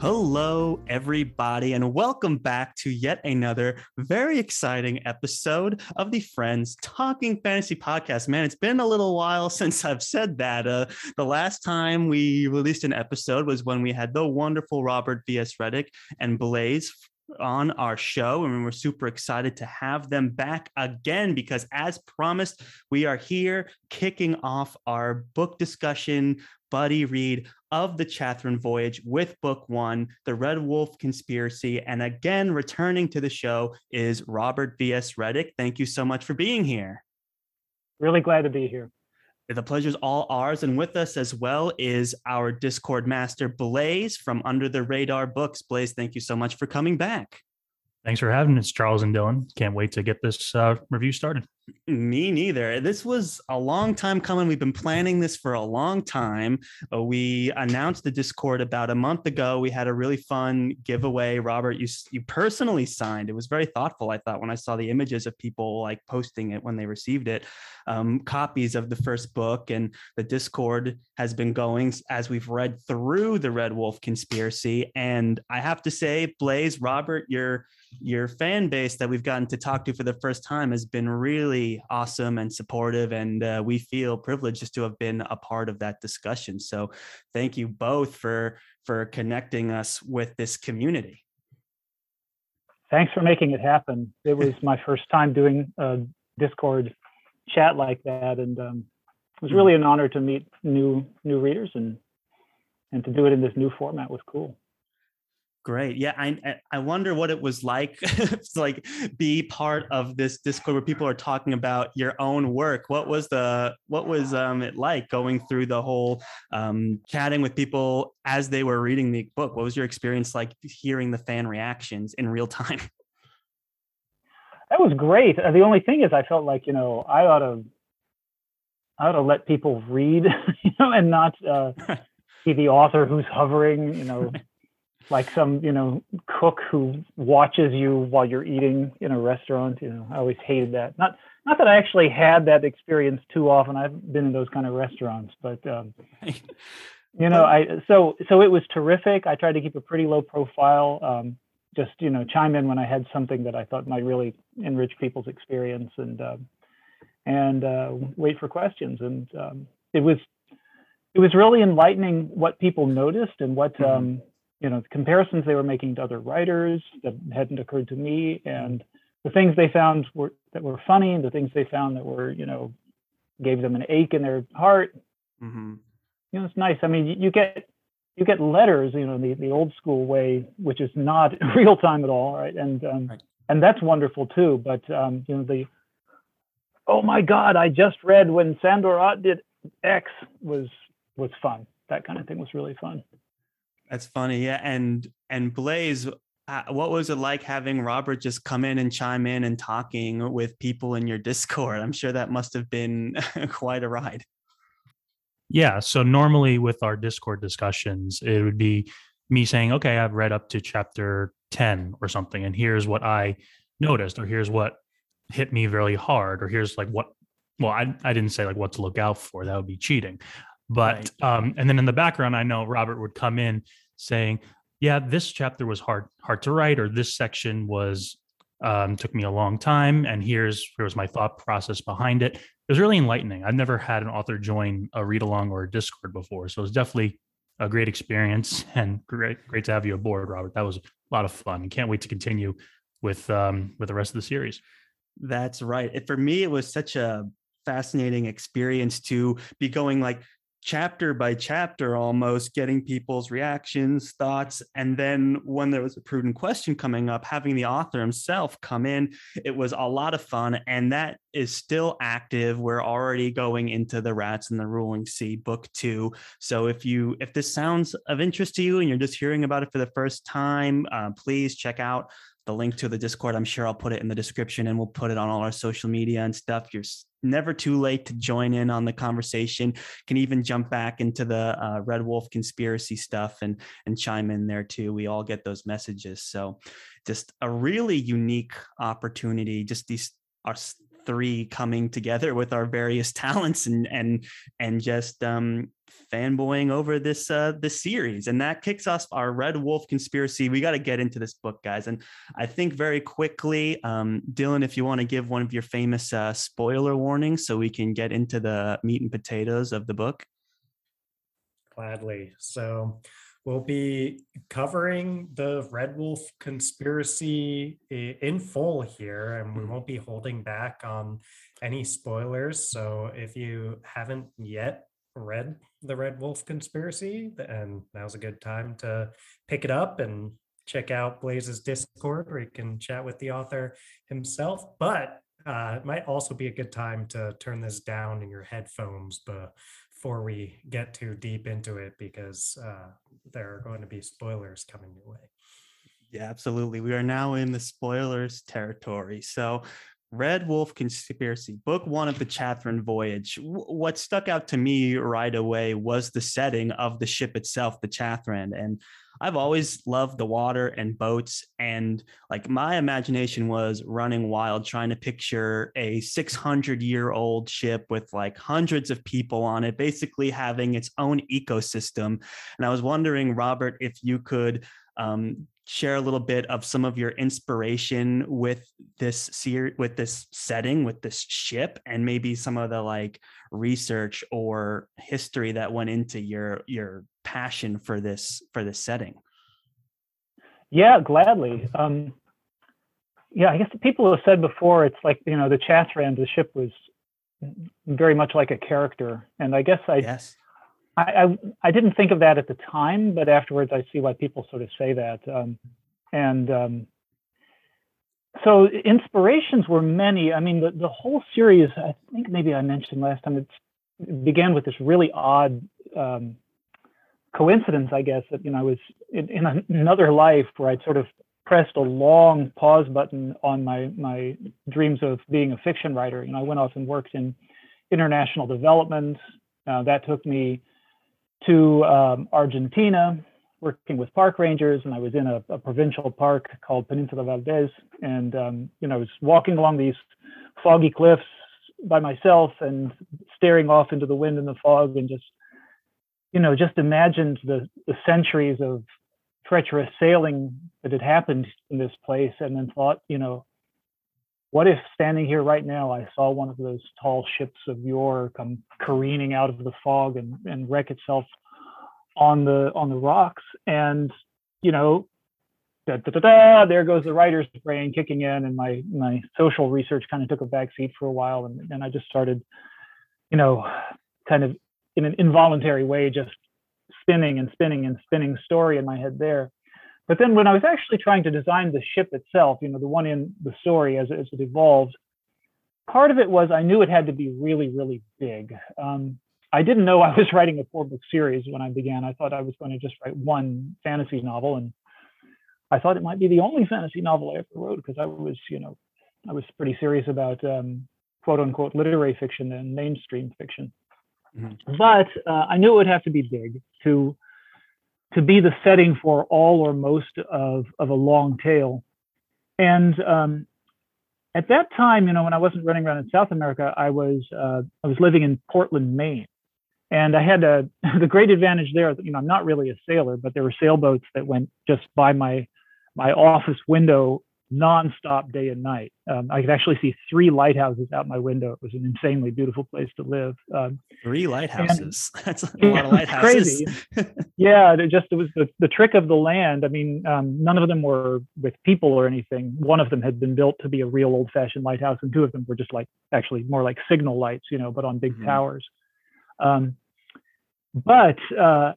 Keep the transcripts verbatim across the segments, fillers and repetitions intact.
Hello, everybody, and welcome back to yet another very exciting episode of the Friends Talking Fantasy Podcast. Man, it's been a little while since I've said that. Uh, the last time we released an episode was when we had the wonderful Robert V S. Redick and Blaze on our show, and we're super excited to have them back again because, as promised, we are here kicking off our book discussion buddy read of The Chathryn Voyage with book one, The Red Wolf Conspiracy. And again, returning to the show is Robert V S. Redick. Thank you so much for being here. Really glad to be here. The pleasure's all ours. And with us as well is our Discord master, Blaze, from Under the Radar Books. Blaze, thank you so much for coming back. Thanks for having us, Charles and Dylan. Can't wait to get this uh, review started. Me neither. This was a long time coming. We've been planning this for a long time. Uh, we announced the Discord about a month ago. We had a really fun giveaway. Robert, you you personally signed. It was very thoughtful, I thought, when I saw the images of people like posting it when they received it. Um, copies of the first book, and the Discord has been going as we've read through The Red Wolf Conspiracy. And I have to say, Blaze, Robert, you're your fan base that we've gotten to talk to for the first time has been really awesome and supportive, and uh, we feel privileged just to have been a part of that discussion. So thank you both for for connecting us with this community. Thanks for making it happen. It was my first time doing a Discord chat like that, and um, it was really an honor to meet new new readers, and and to do it in this new format was cool. Great. Yeah. I I wonder what it was like to like be part of this Discord where people are talking about your own work. What was the, what was um, it like going through the whole um, chatting with people as they were reading the book? What was your experience like hearing the fan reactions in real time? That was great. The only thing is I felt like, you know, I ought to, I ought to let people read, you know, and not uh, be the author who's hovering, you know, like some, you know, cook who watches you while you're eating in a restaurant. You know, I always hated that. Not, not that I actually had that experience too often. I've been in those kind of restaurants, but um, you know, I so so it was terrific. I tried to keep a pretty low profile. Um, just you know, chime in when I had something that I thought might really enrich people's experience, and uh, and uh, wait for questions. And um, it was it was really enlightening what people noticed and what. Mm-hmm. Um, you know, the comparisons they were making to other writers that hadn't occurred to me, and the things they found were that were funny, and the things they found that were, you know, gave them an ache in their heart. Mm-hmm. You know, it's nice. I mean, you get you get letters, you know, the, the old school way, which is not real time at all, right? And um, right. and that's wonderful too. But um, you know, the oh my God, I just read when Sandor Ott did X was was fun. That kind of thing was really fun. That's funny. Yeah. And, and Blaze, uh, what was it like having Robert just come in and chime in and talking with people in your Discord? I'm sure that must have been quite a ride. Yeah. So normally with our Discord discussions, it would be me saying, okay, I've read up to chapter ten or something, and here's what I noticed, or here's what hit me really hard, or here's like what, well, I, I didn't say like what to look out for. That would be cheating. But, um, and then in the background, I know Robert would come in saying, yeah, this chapter was hard, hard to write, or this section was, um, took me a long time. And here's, here's my thought process behind it. It was really enlightening. I've never had an author join a read along or a Discord before. So it was definitely a great experience, and great, great to have you aboard, Robert. That was a lot of fun. Can't wait to continue with, um, with the rest of the series. That's right. It, for me, it was such a fascinating experience to be going like, chapter by chapter, almost getting people's reactions, thoughts. And then when there was a prudent question coming up, having the author himself come in, it was a lot of fun. And that is still active. We're already going into The Rats in the Ruling Sea book two. So if you, if this sounds of interest to you and you're just hearing about it for the first time, uh, please check out the link to the Discord. I'm sure I'll put it in the description, and we'll put it on all our social media and stuff. You're never too late to join in on the conversation. Can even jump back into the uh, Red Wolf Conspiracy stuff and and chime in there too. We all get those messages. So just a really unique opportunity, just these our three coming together with our various talents and and and just um, fanboying over this uh, this series. And that kicks us our Red Wolf conspiracy. We got to get into this book, guys. And I think very quickly, um, Dylan, if you want to give one of your famous uh, spoiler warnings so we can get into the meat and potatoes of the book. Gladly. So we'll be covering the Red Wolf conspiracy in full here, and we won't be holding back on any spoilers. So if you haven't yet read the Red Wolf conspiracy, then now's a good time to pick it up and check out Blaze's Discord, where you can chat with the author himself. But uh, it might also be a good time to turn this down in your headphones, but before we get too deep into it, because uh, there are going to be spoilers coming your way. Yeah, absolutely. We are now in the spoilers territory. So Red Wolf Conspiracy, book one of the Chathryn Voyage. W- what stuck out to me right away was the setting of the ship itself, the Chathrand. And I've always loved the water and boats, and like my imagination was running wild trying to picture a six hundred year old ship with like hundreds of people on it, basically having its own ecosystem. And I was wondering, Robert, if you could um, share a little bit of some of your inspiration with this series, with this setting, with this ship, and maybe some of the like research or history that went into your your passion for this for this setting. Yeah, gladly. Um, yeah, I guess people have said before, it's like, you know, the Chathrand, the ship was very much like a character, and I guess I yes. I, I I didn't think of that at the time, but afterwards I see why people sort of say that. Um, and um, so inspirations were many. I mean, the, the whole series, I think maybe I mentioned last time, it's, it began with this really odd um, coincidence, I guess, that, you know, I was in, in another life where I'd sort of pressed a long pause button on my, my dreams of being a fiction writer. You know, I went off and worked in international development. Uh, that took me to um, Argentina, working with park rangers, and I was in a, a provincial park called Peninsula Valdez, and um, you know, I was walking along these foggy cliffs by myself and staring off into the wind and the fog, and just, you know, just imagined the, the centuries of treacherous sailing that had happened in this place, and then thought, you know, what if standing here right now, I saw one of those tall ships of yore come careening out of the fog and, and wreck itself on the on the rocks? And, you know, da, da, da, da, there goes the writer's brain kicking in, and my my social research kind of took a backseat for a while, and, and I just started, you know, kind of in an involuntary way, just spinning and spinning and spinning story in my head there. But then when I was actually trying to design the ship itself, you know, the one in the story as, as it evolved, part of it was I knew it had to be really, really big. Um, I didn't know I was writing a four book series when I began. I thought I was going to just write one fantasy novel. And I thought it might be the only fantasy novel I ever wrote, because I was, you know, I was pretty serious about um, quote unquote literary fiction and mainstream fiction. Mm-hmm. But uh, I knew it would have to be big to to be the setting for all or most of, of a long tale. And um, at that time, you know, when I wasn't running around in South America, I was uh, I was living in Portland, Maine. And I had a, the great advantage there, you know, I'm not really a sailor, but there were sailboats that went just by my, my office window nonstop day and night. Um, I could actually see three lighthouses out my window. It was an insanely beautiful place to live. Um, three lighthouses. And, That's a yeah, lot of lighthouses. Crazy. Yeah, it just it was the, the trick of the land. I mean, um, none of them were with people or anything. One of them had been built to be a real old-fashioned lighthouse, and two of them were just like actually more like signal lights, you know, but on big mm-hmm. towers. Um, but uh,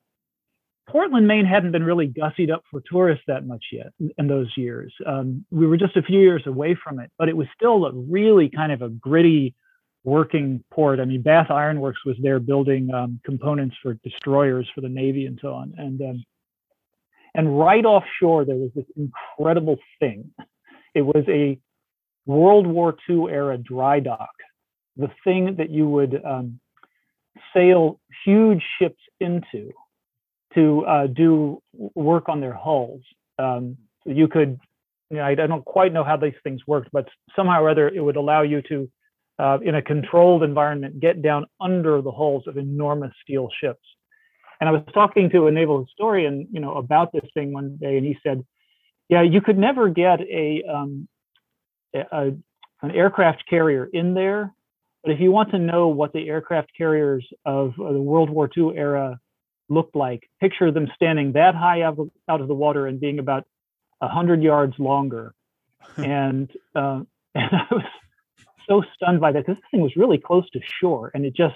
Portland, Maine hadn't been really gussied up for tourists that much yet in those years. Um, we were just a few years away from it, but it was still a really kind of a gritty working port. I mean, Bath Ironworks was there building um, components for destroyers for the Navy and so on. And um, and right offshore, there was this incredible thing. It was a World War Two era dry dock, the thing that you would um, sail huge ships into to uh, do work on their hulls. Um, you could, you know, I, I don't quite know how these things worked, but somehow or other, it would allow you to uh, in a controlled environment, get down under the hulls of enormous steel ships. And I was talking to a naval historian, you know, about this thing one day, and he said, yeah, you could never get a, um, a, a an aircraft carrier in there. But if you want to know what the aircraft carriers of uh, the World War Two era looked like, picture them standing that high out of, out of the water and being about one hundred yards longer. and, uh, and I was so stunned by that, because this thing was really close to shore. And it just,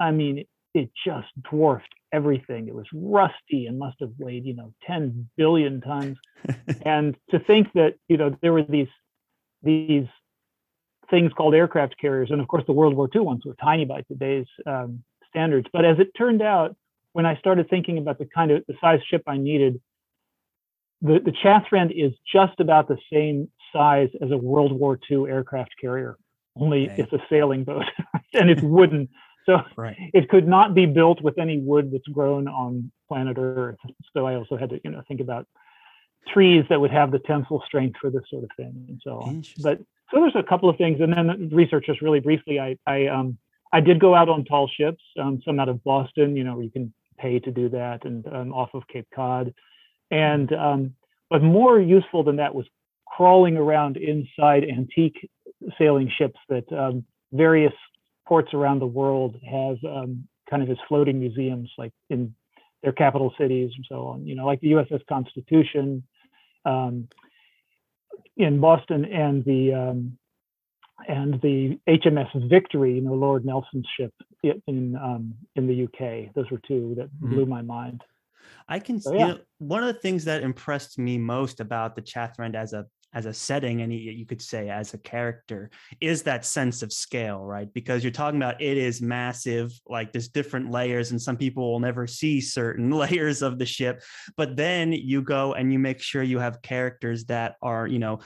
I mean, it just dwarfed everything. It was rusty and must have weighed, you know, ten billion tons. And to think that, you know, there were these these things called aircraft carriers. And of course, the World War Two ones were tiny by today's um, standards. But as it turned out, when I started thinking about the kind of the size ship I needed, the, the Chathrand is just about the same size as a World War Two aircraft carrier, only right. It's a sailing boat and it's wooden. So right. It could not be built with any wood that's grown on planet Earth. So I also had to, you know, think about trees that would have the tensile strength for this sort of thing and so on. But so there's a couple of things, and then research just really briefly. I I um I did go out on tall ships, um, some out of Boston, you know, where you can pay to do that, and um, off of Cape Cod, and um, but more useful than that was crawling around inside antique sailing ships that um, various ports around the world have um, kind of as floating museums, like in their capital cities and so on. You know, like the U S S Constitution um, in Boston, and the um, and the H M S Victory, you know, Lord Nelson's ship in um, in the U K. Those were two that mm-hmm. blew my mind. I can so, yeah. you know, one of the things that impressed me most about the Chathrand as a as a setting, and you could say as a character, is that sense of scale, right? Because you're talking about it is massive, like there's different layers, and some people will never see certain layers of the ship. But then you go and you make sure you have characters that are, you know,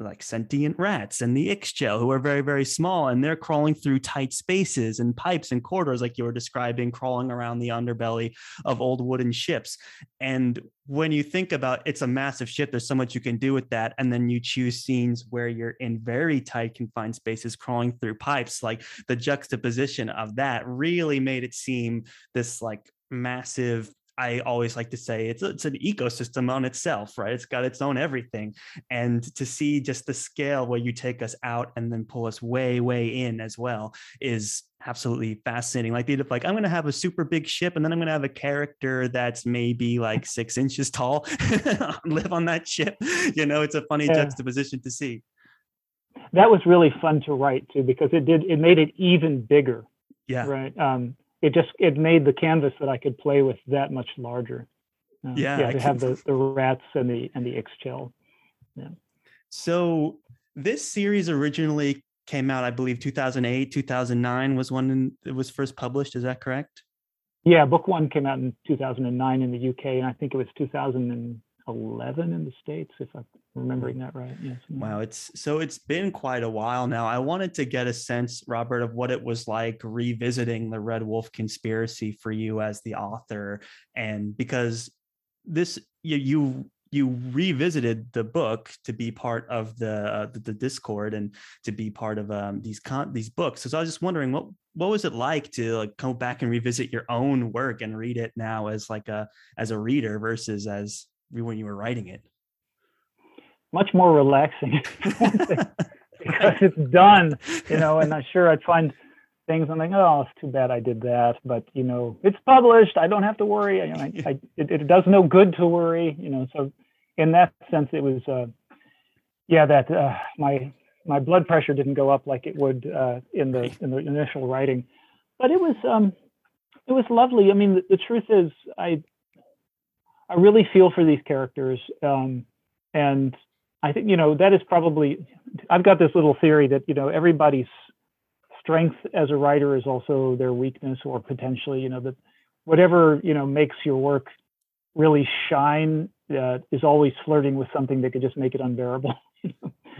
like sentient rats and the Ixchel, who are very, very small, and they're crawling through tight spaces and pipes and corridors, like you were describing, crawling around the underbelly of old wooden ships. And when you think about, it's a massive ship, there's so much you can do with that. And then you choose scenes where you're in very tight confined spaces, crawling through pipes. Like the juxtaposition of that really made it seem this like massive, I always like to say it's, it's an ecosystem on itself, right? It's got its own everything. And to see just the scale where you take us out and then pull us way, way in as well is absolutely fascinating. Like, they'd like, I'm going to have a super big ship, and then I'm going to have a character that's maybe like six inches tall, live on that ship. You know, it's a funny yeah. juxtaposition to see. That was really fun to write too, because it did, it made it even bigger. Yeah. Right. Um, It just, it made the canvas that I could play with that much larger. Uh, yeah. yeah to have the, the rats and the, and the Ixchel. Yeah. So this series originally came out, I believe, two thousand eight, two thousand nine was when it was first published. Is that correct? Yeah. Book one came out in two thousand nine in the U K, and I think it was two thousand eleven in the States, if I'm remembering that right. Yes. Wow. It's so it's been quite a while now. I wanted to get a sense, Robert, of what it was like revisiting the Red Wolf conspiracy for you as the author. And because this, you, you, you revisited the book to be part of the, uh, the, the Discord and to be part of um, these, con- these books. So, so I was just wondering what, what was it like to like come back and revisit your own work and read it now as like a, as a reader versus as, when you were writing it? Much more relaxing because it's done, you know, and I'm sure I'd find things I'm like, oh, it's too bad I did that, but you know, it's published, I don't have to worry. I, I, I, it, it does no good to worry, you know, so in that sense, it was, uh, yeah, that uh, my my blood pressure didn't go up like it would uh, in the in the initial writing, but it was, um, it was lovely. I mean, the, the truth is, I, I really feel for these characters. Um, and I think, you know, that is probably, I've got this little theory that, you know, everybody's strength as a writer is also their weakness, or potentially, you know, that whatever, you know, makes your work really shine uh, is always flirting with something that could just make it unbearable.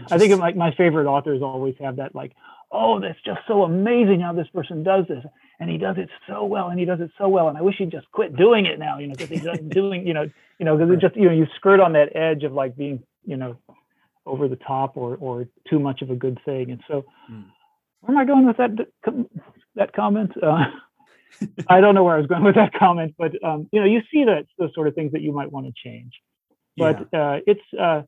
I think like my favorite authors always have that, like, oh, that's just so amazing how this person does this. And he does it so well, and he does it so well. And I wish he'd just quit doing it now, you know, because he's doing, you know, you know, because it just, you know, you skirt on that edge of like being, you know, over the top or or too much of a good thing. And so mm. where am I going with that that comment? Uh, I don't know where I was going with that comment, but um, you know, you see that those sort of things that you might want to change, but yeah. uh, it's uh,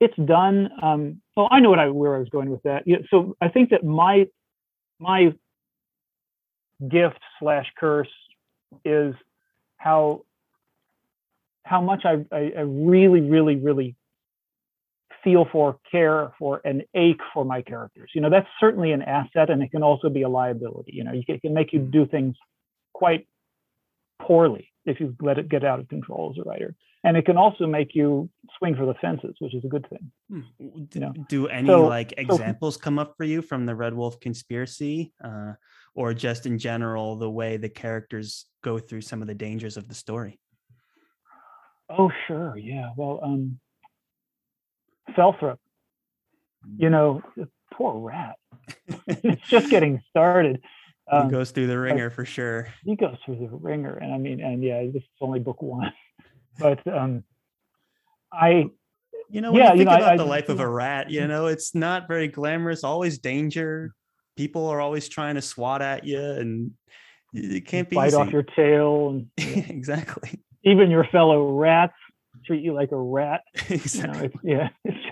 it's done. Um, well, I know what I where I was going with that. Yeah, so I think that my my gift slash curse is how how much I, I, I really really really feel for, care for, and ache for my characters. You know, that's certainly an asset, and it can also be a liability. You know, it can make you do things quite poorly if you let it get out of control as a writer, and it can also make you swing for the fences, which is a good thing. Do, you know? do any so, like examples so, come up for you from the Red Wolf conspiracy, uh, or just in general the way the characters go through some of the dangers of the story? Oh, sure, yeah. Well, um, Felthrup, you know, poor rat. It's just getting started. Um, he goes through the ringer for sure. He goes through the ringer, and I mean, and yeah, this is only book one, but um, I, you know, when yeah, you think you know, about I, the I, life of a rat, you know, it's not very glamorous. Always danger. People are always trying to swat at you, and it can't be bite off your tail. And, you know, exactly. Even your fellow rats treat you like a rat. Exactly. You know, it's, yeah.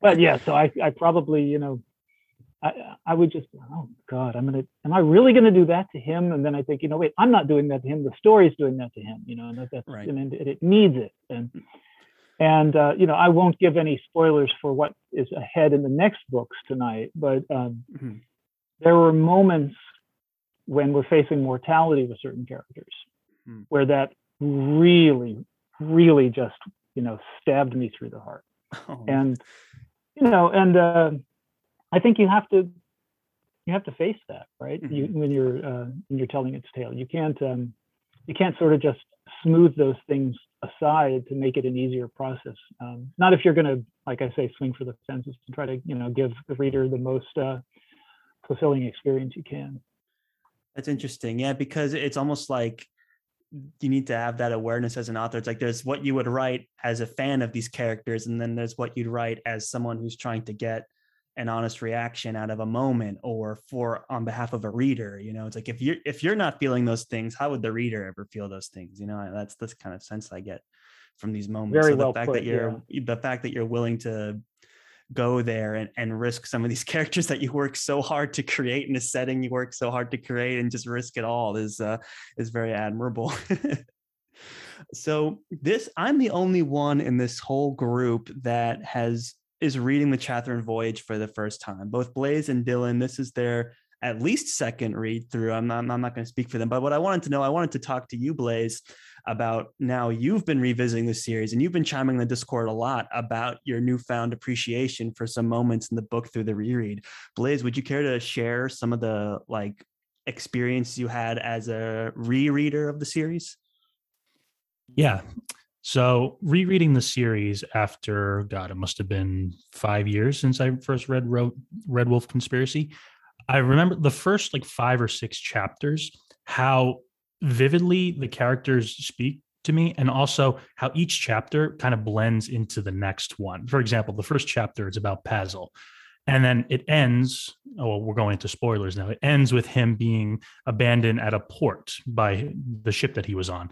But yeah, so I, I probably, you know, I, I would just, oh God, I'm going to, am I really going to do that to him? And then I think, you know, wait, I'm not doing that to him. The story's doing that to him, you know, and that, that's, right. and it, it needs it. And, and, uh, you know, I won't give any spoilers for what is ahead in the next books tonight, but um, mm-hmm. there were moments when we're facing mortality with certain characters mm-hmm. where that really, really just, you know, stabbed me through the heart. Oh. And, you know, and uh, I think you have to, you have to face that, right? Mm-hmm. You, when you're, uh, when you're telling its tale, you can't, um, you can't sort of just smooth those things aside to make it an easier process. Um, not if you're going to, like I say, swing for the fences and try to, you know, give the reader the most uh, fulfilling experience you can. That's interesting. Yeah. Because it's almost like, you need to have that awareness as an author. It's like there's what you would write as a fan of these characters, and then there's what you'd write as someone who's trying to get an honest reaction out of a moment or for on behalf of a reader. You know, it's like if you're if you're not feeling those things, how would the reader ever feel those things? You know, that's this kind of sense I get from these moments. Very so the well fact put, that you're yeah. the fact that you're willing to go there and, and risk some of these characters that you work so hard to create in a setting you work so hard to create and just risk it all is uh, is very admirable. So this, I'm the only one in this whole group that has is reading The Chathryn Voyage for the first time. Both Blaze and Dylan, this is their at least second read through. I'm not, I'm not going to speak for them, but what I wanted to know, I wanted to talk to you, Blaze, about now you've been revisiting the series and you've been chiming the Discord a lot about your newfound appreciation for some moments in the book through the reread. Blaze, would you care to share some of the like experience you had as a rereader of the series? Yeah. So rereading the series after, God, it must've been five years since I first read Red Wolf Conspiracy. I remember the first like five or six chapters, how vividly the characters speak to me, and also how each chapter kind of blends into the next one. For example, the first chapter is about Pazel, and then it ends, oh, well, we're going into spoilers now. It ends with him being abandoned at a port by the ship that he was on.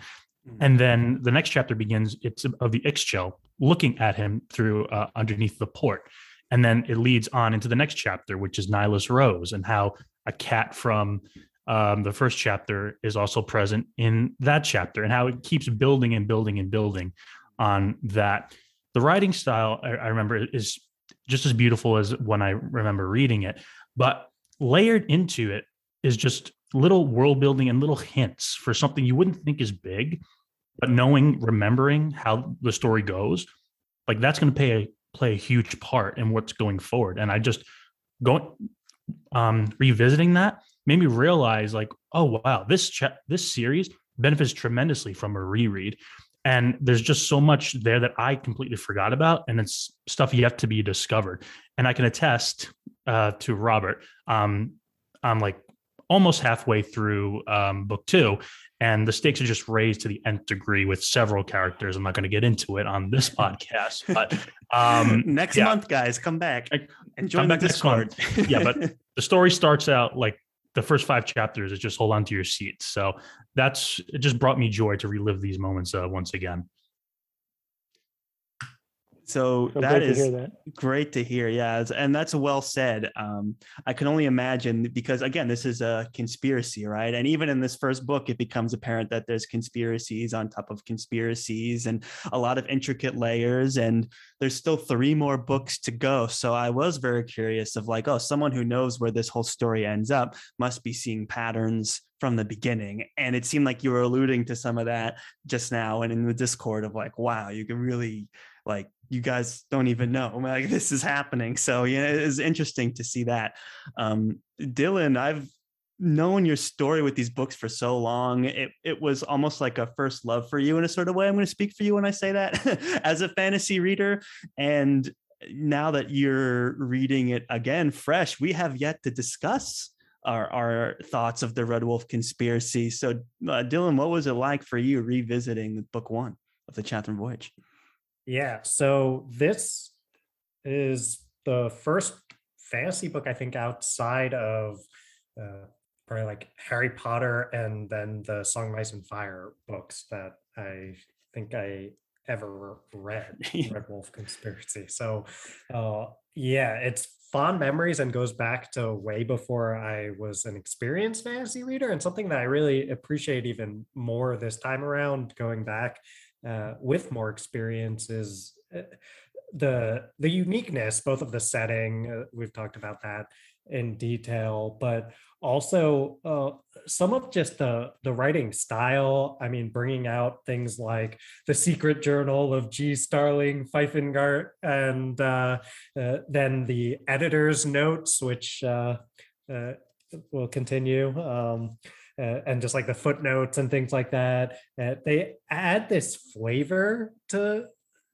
And then the next chapter begins, it's of the Ixchel looking at him through uh, underneath the port. And then it leads on into the next chapter, which is Nihilus Rose, and how a cat from um, the first chapter is also present in that chapter, and how it keeps building and building and building on that. The writing style, I, I remember, is just as beautiful as when I remember reading it, but layered into it is just little world building and little hints for something you wouldn't think is big, but knowing, remembering how the story goes, like that's going to pay a play a huge part in what's going forward. And I just going um, revisiting that made me realize like, oh, wow, this cha- this series benefits tremendously from a reread. And there's just so much there that I completely forgot about. And it's stuff yet to be discovered. And I can attest uh, to Robert um, on like almost halfway through um, book two, and the stakes are just raised to the nth degree with several characters. I'm not going to get into it on this podcast, but um, next yeah. month, guys, come back and join the Discord. Yeah, but the story starts out like the first five chapters is just hold on to your seat. So that's it. Just brought me joy to relive these moments uh, once again. So, so that is that. Great to hear. Yeah. And that's well said. Um, I can only imagine because, again, this is a conspiracy, right? And even in this first book, it becomes apparent that there's conspiracies on top of conspiracies and a lot of intricate layers. And there's still three more books to go. So I was very curious of like, oh, someone who knows where this whole story ends up must be seeing patterns from the beginning. And it seemed like you were alluding to some of that just now and in the Discord of like, wow, you can really like, you guys don't even know like this is happening. So yeah, it is interesting to see that. Um, Dylan, I've known your story with these books for so long. It it was almost like a first love for you in a sort of way. I'm going to speak for you when I say that as a fantasy reader. And now that you're reading it again, fresh, we have yet to discuss Our, our thoughts of the Red Wolf conspiracy. So uh, Dylan, what was it like for you revisiting book one of the Chathryn Voyage? Yeah, so this is the first fantasy book, I think, outside of uh, probably like Harry Potter and then the Song of Ice and Fire books that I think I ever read, Red Wolf conspiracy. So uh, yeah, it's fond memories and goes back to way before I was an experienced fantasy reader, and something that I really appreciate even more this time around going back uh, with more experience is the the uniqueness, both of the setting, uh, we've talked about that in detail, but also uh, some of just the the writing style. I mean, bringing out things like the secret journal of G. Starling Pfeifengart, and uh, uh, then the editor's notes, which uh, uh, will continue, um, uh, and just like the footnotes and things like that. Uh, they add this flavor to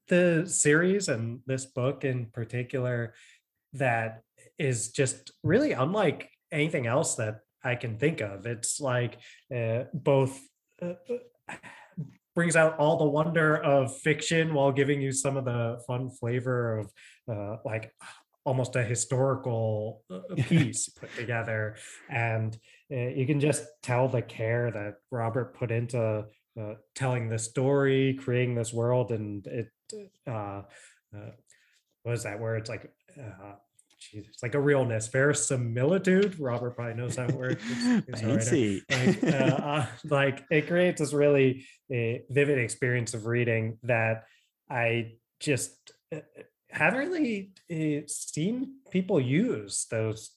the series and this book in particular that is just really unlike anything else that I can think of. It's like uh, both uh, brings out all the wonder of fiction while giving you some of the fun flavor of uh, like almost a historical piece put together. And uh, you can just tell the care that Robert put into uh, telling the story, creating this world. And it uh, uh, what is that word? It's like, uh, geez, it's like a realness, verisimilitude. Robert probably knows that word. Fancy. Like, uh, uh, like it creates this really uh, vivid experience of reading that I just uh, haven't really uh, seen people use those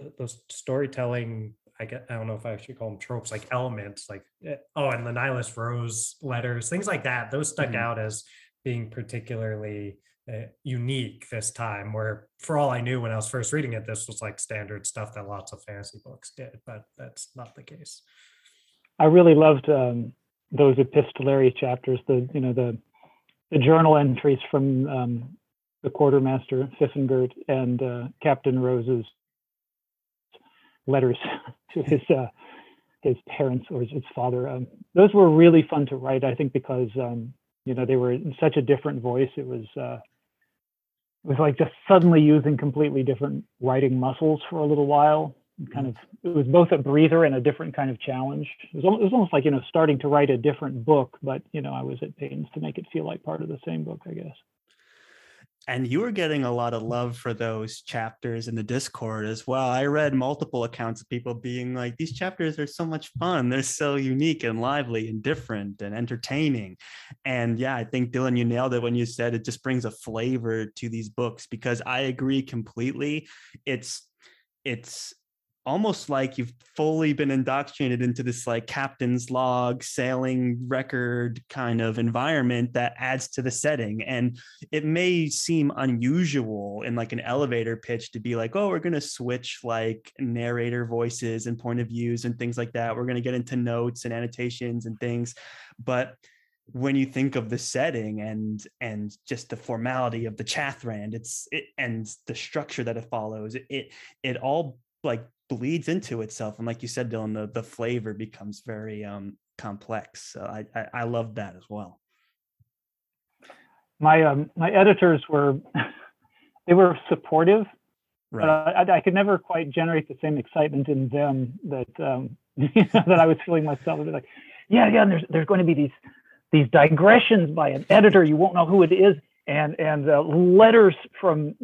uh, those storytelling. I get, I don't know if I should call them tropes, like elements, like uh, oh, and the Nihilus Rose letters, things like that. Those stuck mm-hmm. out as being particularly Uh, unique this time, where for all I knew when I was first reading it, this was like standard stuff that lots of fantasy books did, but that's not the case. I really loved um, those epistolary chapters, the you know the the journal entries from um, the quartermaster Pfeifengart and uh, Captain Rose's letters to his uh, his parents or his, his father. Um, those were really fun to write, I think, because um, you know they were in such a different voice. It was uh, It was like just suddenly using completely different writing muscles for a little while. Kind of, it was both a breather and a different kind of challenge. It was, almost, it was almost like, you know, starting to write a different book, but, you know, I was at pains to make it feel like part of the same book, I guess. And you were getting a lot of love for those chapters in the Discord as well. I read multiple accounts of people being like, these chapters are so much fun. They're so unique and lively and different and entertaining. And yeah, I think Dylan, you nailed it when you said it just brings a flavor to these books, because I agree completely. It's, it's, almost like you've fully been indoctrinated into this like captain's log sailing record kind of environment that adds to the setting. And it may seem unusual in like an elevator pitch to be like, oh, we're going to switch like narrator voices and point of views and things like that. We're going to get into notes and annotations and things. But when you think of the setting and and just the formality of the Chathrand, it's it, and the structure that it follows, it it all like bleeds into itself. And like you said, Dylan, the, the flavor becomes very um, complex. So I, I, I love that as well. My um, my editors were, they were supportive, right. but I, I could never quite generate the same excitement in them that um, that I was feeling myself. It was like, yeah, yeah, and there's there's going to be these these digressions by an editor. You won't know who it is, and and uh, letters from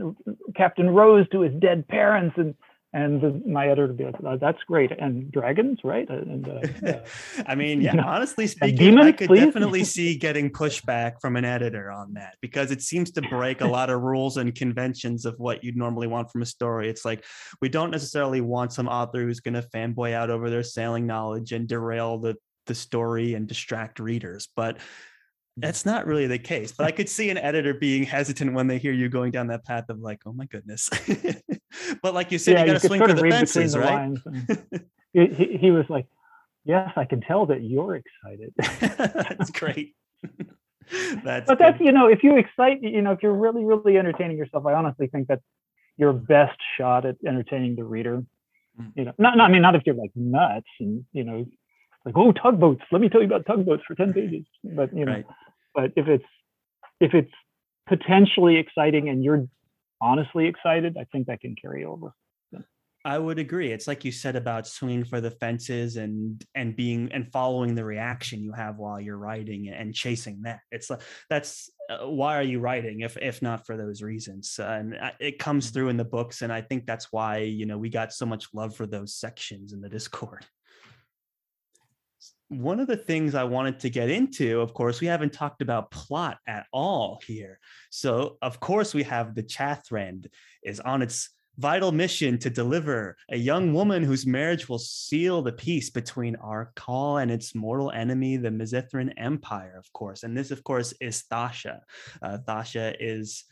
Captain Rose to his dead parents, and and the, my editor would be like, oh, that's great, and dragons, right? And uh, uh, I mean, yeah, you know, honestly speaking, demons, I could please? definitely see getting pushback from an editor on that, because it seems to break a lot of rules and conventions of what you'd normally want from a story. It's like, we don't necessarily want some author who's going to fanboy out over their sailing knowledge and derail the the story and distract readers, but that's not really the case. But I could see an editor being hesitant when they hear you going down that path of like, oh my goodness. But like you said, yeah, you got to swing for the fences, the right? And he, he was like, yes, I can tell that you're excited. That's great. That's but good. That's, you know, if you excite, you know, if you're really, really entertaining yourself, I honestly think that's your best shot at entertaining the reader. Mm. You know, not, not, I mean, not if you're like nuts and, you know, like, oh, tugboats, let me tell you about tugboats for ten pages. But, you know, right. But if it's if it's potentially exciting and you're honestly excited, I think that can carry over. Yeah. I would agree. It's like you said about swinging for the fences and and being and following the reaction you have while you're writing and chasing that. It's like, that's uh, why are you writing if if not for those reasons? Uh, and I, it comes through in the books, and I think that's why, you know, we got so much love for those sections in the Discord. One of the things I wanted to get into, of course, we haven't talked about plot at all here. So, of course, we have the Chathrand is on its vital mission to deliver a young woman whose marriage will seal the peace between Arqual and its mortal enemy, the Mzithrin Empire, of course. And this, of course, is Thasha. Uh, Thasha is,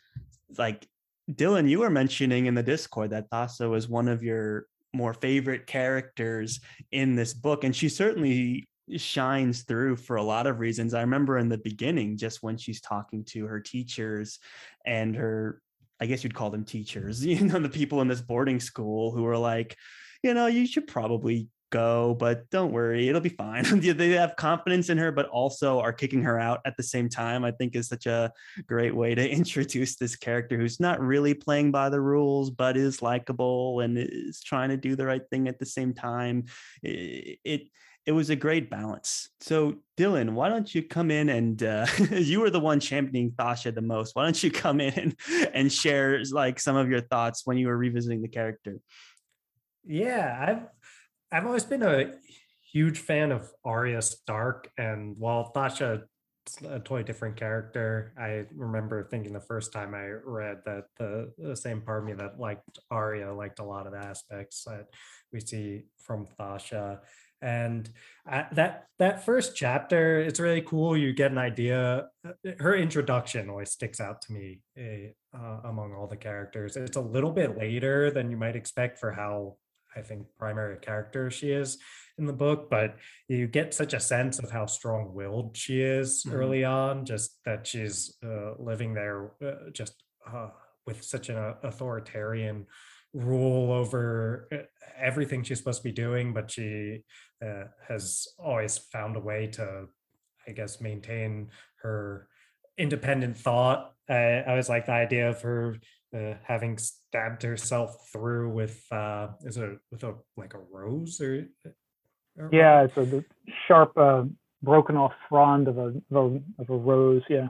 like, Dylan, you were mentioning in the Discord that Thasha was one of your more favorite characters in this book, and she certainly shines through for a lot of reasons. I remember in the beginning, just when she's talking to her teachers and her, I guess you'd call them teachers, you know, the people in this boarding school who are like, you know, you should probably go, but don't worry, it'll be fine. They have confidence in her, but also are kicking her out at the same time, I think is such a great way to introduce this character who's not really playing by the rules, but is likable and is trying to do the right thing at the same time. It, it It was a great balance. So Dylan, why don't you come in and uh, you were the one championing Thasha the most. Why don't you come in and share like some of your thoughts when you were revisiting the character? Yeah, I've I've always been a huge fan of Arya Stark, and while Thasha is a totally different character, I remember thinking the first time I read that the, the same part of me that liked Arya liked a lot of the aspects that we see from Thasha. And I, that that first chapter, it's really cool. You get an idea. Her introduction always sticks out to me uh, among all the characters. It's a little bit later than you might expect for how I think primary character she is in the book, but you get such a sense of how strong-willed she is mm-hmm. early on, just that she's uh, living there uh, just uh, with such an authoritarian rule over everything she's supposed to be doing, but she uh, has always found a way to, I guess, maintain her independent thought. I, I was like the idea of her uh, having stabbed herself through with uh, is it with a like a rose or, or yeah, it's a sharp uh, broken off frond of a of a rose. Yeah,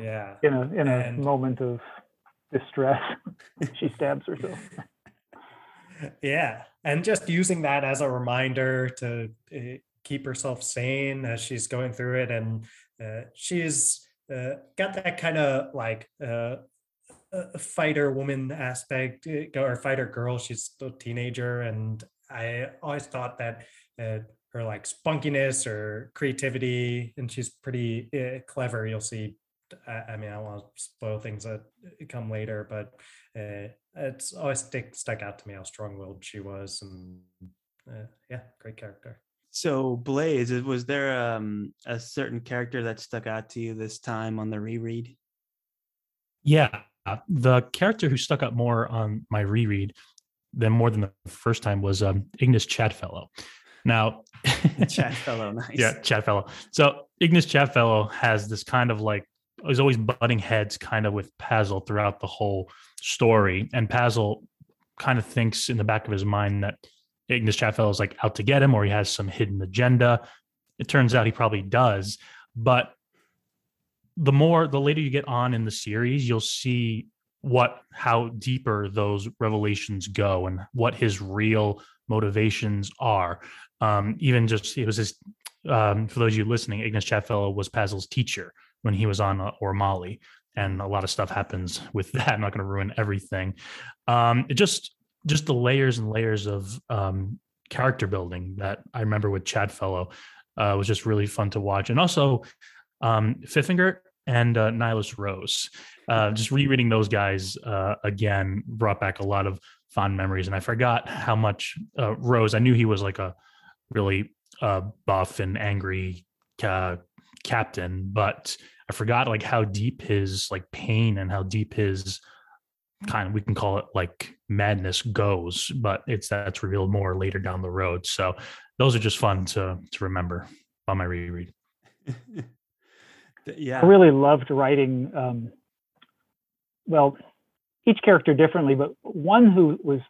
yeah. In a in a and, moment of distress, she stabs herself. Yeah, and just using that as a reminder to uh, keep herself sane as she's going through it. And uh, she's uh, got that kind of like uh, fighter woman aspect, or fighter girl. She's still a teenager, and I always thought that uh, her like spunkiness or creativity, and she's pretty uh, clever. You'll see. I mean, I don't want to spoil things that come later, but uh, it's always stick, stuck out to me how strong-willed she was, and uh, yeah, great character. So, Blaze, was there um, a certain character that stuck out to you this time on the reread? Yeah, the character who stuck out more on my reread them more than the first time was um, Ignus Chadfellow. Now, Chadfellow, nice. Yeah, Chadfellow. So Ignus Chadfellow has this kind of like, is always butting heads kind of with Pazel throughout the whole story. And Pazel kind of thinks in the back of his mind that Ignus Chadfellow is like out to get him, or he has some hidden agenda. It turns out he probably does. But the more, the later you get on in the series, you'll see what, how deeper those revelations go and what his real motivations are. Um, even just, it was his, um, for those of you listening, Ignus Chadfellow was Pazel's teacher when he was on uh, Ormali, and a lot of stuff happens with that. I'm not going to ruin everything. Um, it just, just the layers and layers of um, character building that I remember with Chadfellow uh, was just really fun to watch. And also um, Fiffinger and uh, Nihilus Rose, uh, just rereading those guys uh, again, brought back a lot of fond memories. And I forgot how much uh, Rose, I knew he was like a really uh, buff and angry uh, captain, but I forgot like how deep his like pain and how deep his kind of, we can call it like madness goes, but it's, that's revealed more later down the road. So those are just fun to to remember on my reread. Yeah, I really loved writing. Um, well, each character differently, but one who was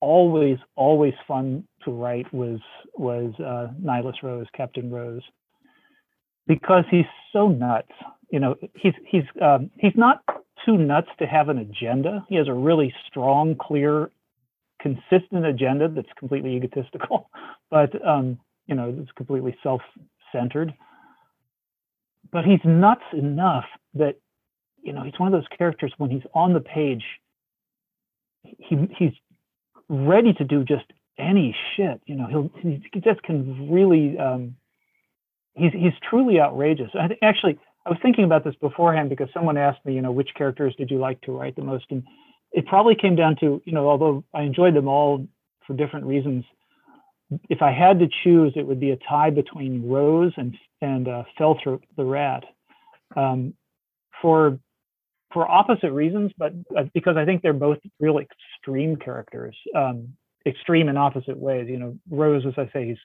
always, always fun to write was was uh, Nihilus Rose, Captain Rose, because he's so nuts. You know, he's he's um, he's not too nuts to have an agenda. He has a really strong, clear, consistent agenda that's completely egotistical, but um, you know, it's completely self-centered. But he's nuts enough that, you know, he's one of those characters when he's on the page, he he's ready to do just any shit. You know, he'll he just can really um, he's he's truly outrageous. I think actually I was thinking about this beforehand because someone asked me, you know, which characters did you like to write the most, and it probably came down to, you know, although I enjoyed them all for different reasons, if I had to choose, it would be a tie between Rose and and uh, Felthrup the Rat, um, for for opposite reasons, but because I think they're both real extreme characters, um, extreme in opposite ways. You know, Rose, as I say, he's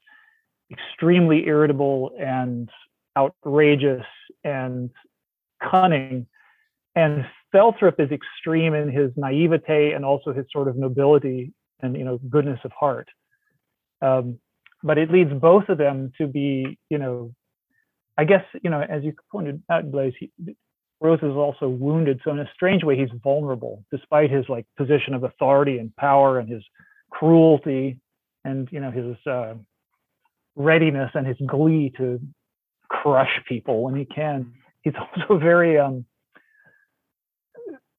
extremely irritable and outrageous and cunning, and Felthrup is extreme in his naivete and also his sort of nobility and, you know, goodness of heart. Um, but it leads both of them to be, you know, I guess, you know, as you pointed out, Blaze, he, Rose is also wounded. So in a strange way, he's vulnerable, despite his like position of authority and power and his cruelty and, you know, his uh, readiness and his glee to crush people when he can. He's also very, um,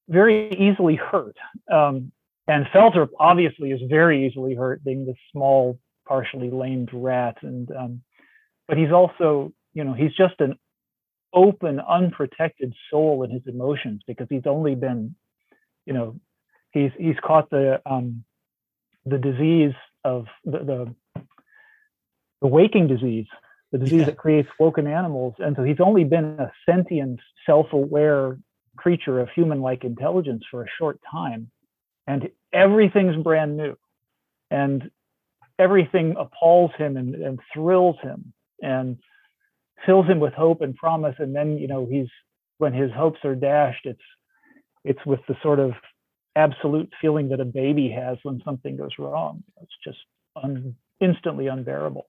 very easily hurt. Um, and Felthrup obviously is very easily hurt, being this small, partially lamed rat. And um, but he's also, you know, he's just an open, unprotected soul in his emotions because he's only been, you know, he's he's caught the um, the disease of the, the the waking disease, the disease yeah. that creates woken animals, and so he's only been a sentient, self-aware creature of human-like intelligence for a short time. And everything's brand new, and everything appalls him and, and thrills him and fills him with hope and promise. And then, you know, he's, when his hopes are dashed, it's it's with the sort of absolute feeling that a baby has when something goes wrong. It's just un, instantly unbearable.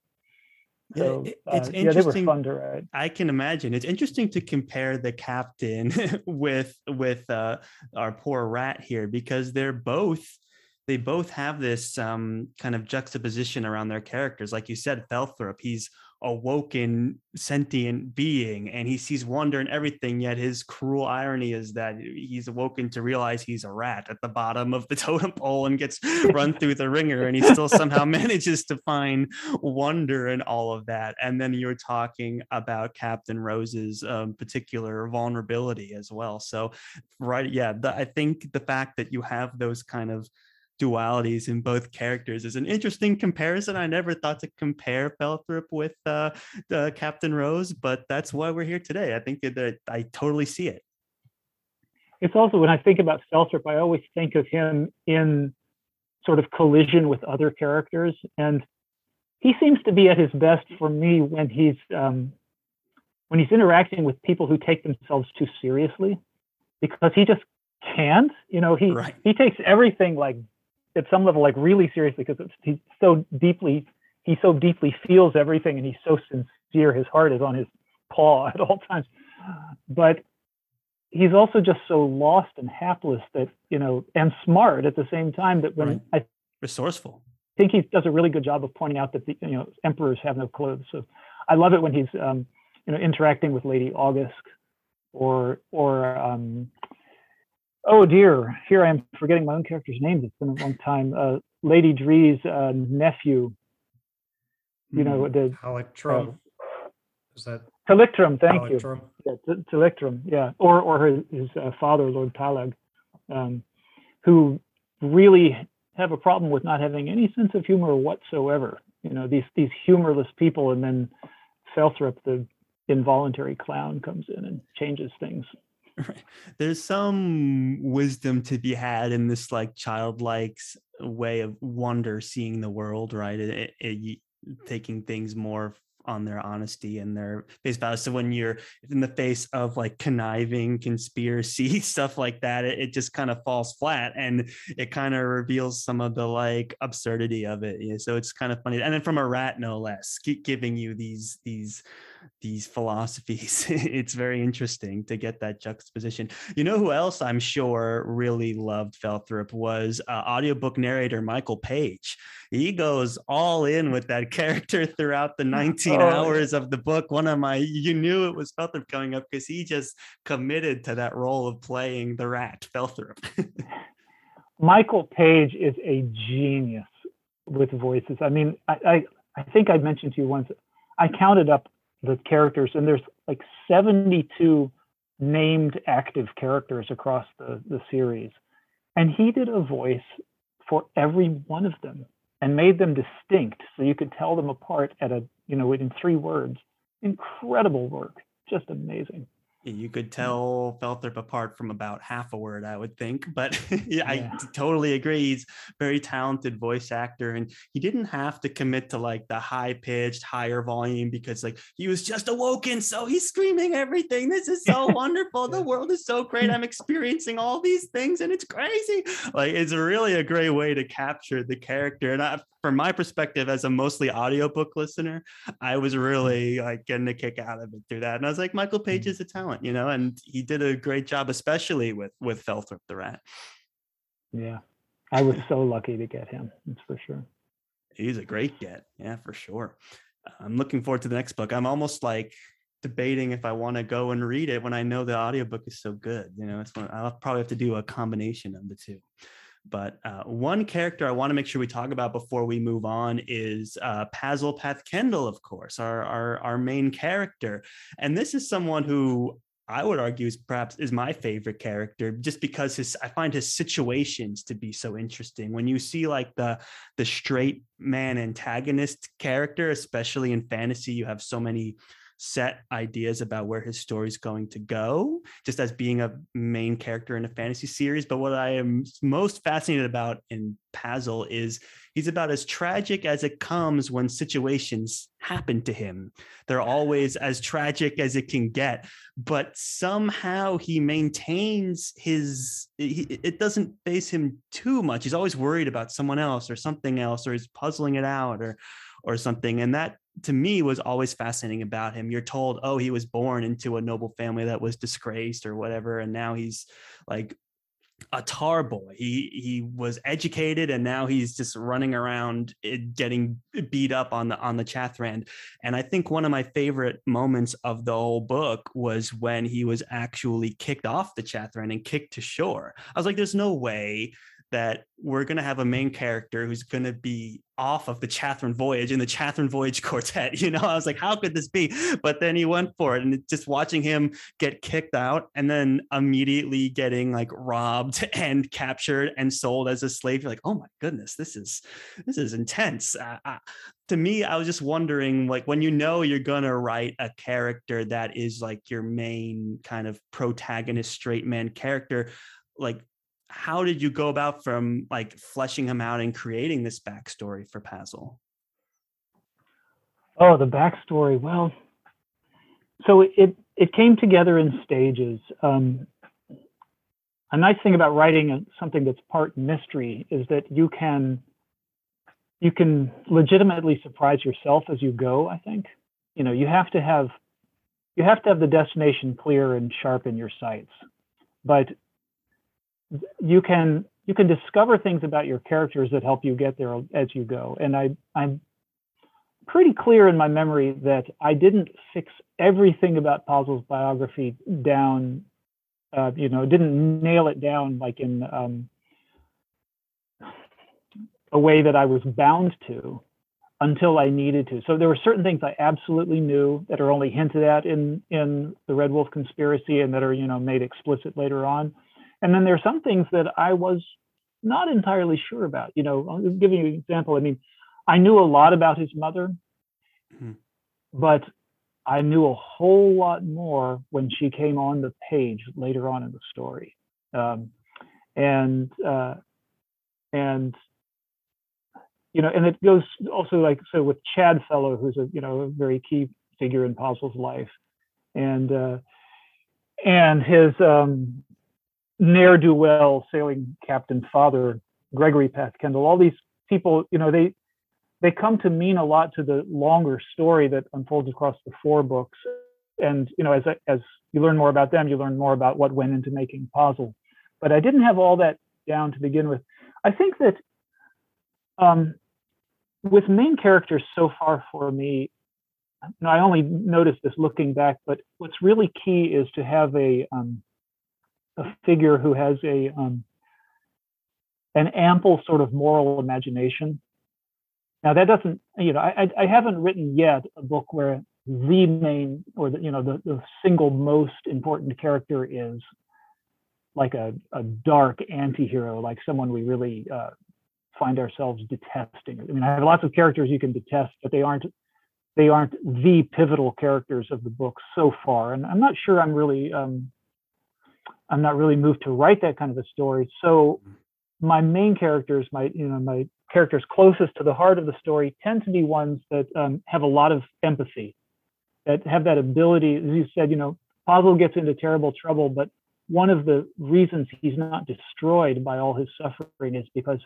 So, yeah, it's uh, interesting. Yeah, they were fun to ride. I can imagine. It's interesting to compare the captain with with uh, our poor rat here, because they're both they both have this um, kind of juxtaposition around their characters. Like you said, Felthrup, he's a woken, sentient being, and he sees wonder in everything. Yet his cruel irony is that he's awoken to realize he's a rat at the bottom of the totem pole and gets run through the ringer, and he still somehow manages to find wonder in all of that. And then you're talking about Captain Rose's um, particular vulnerability as well. So, right, yeah, the, I think the fact that you have those kind of dualities in both characters is an interesting comparison. I never thought to compare Felthrup with uh, uh, Captain Rose, but that's why we're here today. I think that I totally see it. It's also, when I think about Felthrup, I always think of him in sort of collision with other characters. And he seems to be at his best for me when he's um, when he's interacting with people who take themselves too seriously, because he just can't. You know, he right. he takes everything like at some level like really seriously, because he's so deeply he so deeply feels everything, and he's so sincere. His heart is on his paw at all times, but he's also just so lost and hapless that, you know, and smart at the same time, that when right. I resourceful. I think he does a really good job of pointing out that the, you know, emperors have no clothes. So I love it when he's um, you know, interacting with Lady Augusk, or or um, oh dear, here I am forgetting my own character's name. It's been a long time. Uh, Lady Dree's uh, nephew. You mm, know the Halictrum. Uh, Is that Talictrum? Thank Halictrum. you. Yeah, Talictrum. Yeah, or or her, his uh, father, Lord Talag, um, who really have a problem with not having any sense of humor whatsoever. You know, these these humorless people, and then Felthrup, the involuntary clown, comes in and changes things. Right. There's some wisdom to be had in this like childlike way of wonder, seeing the world, right? It, it, it, taking things more on their honesty and their face value. So when you're in the face of like conniving conspiracy stuff like that, it, it just kind of falls flat, and it kind of reveals some of the like absurdity of it. Yeah, so it's kind of funny. And then from a rat, no less, keep giving you these these these philosophies. It's very interesting to get that juxtaposition. You know who else I'm sure really loved Felthrup was uh, audiobook narrator Michael Page. He goes all in with that character throughout the nineteen oh. hours of the book. One of my, you knew it was Felthrup coming up because he just committed to that role of playing the rat, Felthrup. Michael Page is a genius with voices. I mean, I, I, I think I mentioned to you once, I counted up the characters, and there's like seventy-two named active characters across the, the series. And he did a voice for every one of them and made them distinct, so you could tell them apart at a, you know, in three words. Incredible work, just amazing. You could tell Felthrup apart from about half a word, I would think, but yeah, yeah. I totally agree. He's a very talented voice actor, and he didn't have to commit to like the high pitched, higher volume, because like he was just awoken, so he's screaming everything. This is so wonderful. The world is so great. I'm experiencing all these things, and it's crazy. Like, it's really a great way to capture the character. And I, from my perspective, as a mostly audiobook listener, I was really like getting a kick out of it through that. And I was like, Michael Page is a talent. You know, and he did a great job, especially with with Felthrup the rat. Yeah, I was so lucky to get him. That's for sure. He's a great get. Yeah, for sure. I'm looking forward to the next book. I'm almost like debating if I want to go and read it when I know the audiobook is so good. You know, it's one, I'll probably have to do a combination of the two. But uh, one character I want to make sure we talk about before we move on is uh, Pazel Pathkendall, of course, our, our our main character. And this is someone who I would argue is perhaps is my favorite character, just because his I find his situations to be so interesting. When you see like the the straight man antagonist character, especially in fantasy, you have so many set ideas about where his story is going to go, just as being a main character in a fantasy series. But what I am most fascinated about in Pazel is he's about as tragic as it comes when situations happen to him. They're always as tragic as it can get, but somehow he maintains his, he, it doesn't faze him too much. He's always worried about someone else or something else, or he's puzzling it out or, or something. And that, to me, was always fascinating about him. You're told, oh, he was born into a noble family that was disgraced or whatever, and now he's like a tar boy. He he was educated, and now he's just running around getting beat up on the on the Chathrand. And I think one of my favorite moments of the whole book was when he was actually kicked off the Chathrand and kicked to shore. I was like, there's no way that we're going to have a main character who's going to be off of the Chathryn Voyage and the Chathryn Voyage Quartet. You know, I was like, how could this be? But then he went for it, and just watching him get kicked out and then immediately getting like robbed and captured and sold as a slave. You're like, oh my goodness, this is, this is intense. Uh, uh, to me, I was just wondering, like, when you know you're going to write a character that is like your main kind of protagonist straight man character, like, how did you go about from like fleshing him out and creating this backstory for Pazel? Oh, the backstory. Well, so it it came together in stages. Um, a nice thing about writing something that's part mystery is that you can you can legitimately surprise yourself as you go. I think you know you have to have you have to have the destination clear and sharp in your sights, but you can you can discover things about your characters that help you get there as you go. And I I'm pretty clear in my memory that I didn't fix everything about Pazel's biography down, uh, you know, didn't nail it down like in um, a way that I was bound to until I needed to. So there were certain things I absolutely knew that are only hinted at in, in the Red Wolf Conspiracy and that are, you know, made explicit later on. And then there are some things that I was not entirely sure about. You know, I'll just give you an example. I mean, I knew a lot about his mother, mm-hmm. but I knew a whole lot more when she came on the page later on in the story. Um, and, uh, and, you know, and it goes also like, so with Chadfellow, who's a, you know, a very key figure in Pazel's life, and, uh, and his um, ne'er-do-well sailing captain father, Gregory Pathkendall, all these people, you know, they, they come to mean a lot to the longer story that unfolds across the four books. And, you know, as, as you learn more about them, you learn more about what went into making Pazel. But I didn't have all that down to begin with. I think that um, with main characters so far for me, and I only noticed this looking back, but what's really key is to have a, um, a figure who has a, um, an ample sort of moral imagination. Now that doesn't, you know, I I haven't written yet a book where the main or the, you know, the, the single most important character is like a, a dark anti-hero, like someone we really uh, find ourselves detesting. I mean, I have lots of characters you can detest, but they aren't they aren't the pivotal characters of the book so far. And I'm not sure I'm really um, I'm not really moved to write that kind of a story. So my main characters, my you know my characters closest to the heart of the story tend to be ones that um, have a lot of empathy, that have that ability. As you said, you know, Pazel gets into terrible trouble, but one of the reasons he's not destroyed by all his suffering is because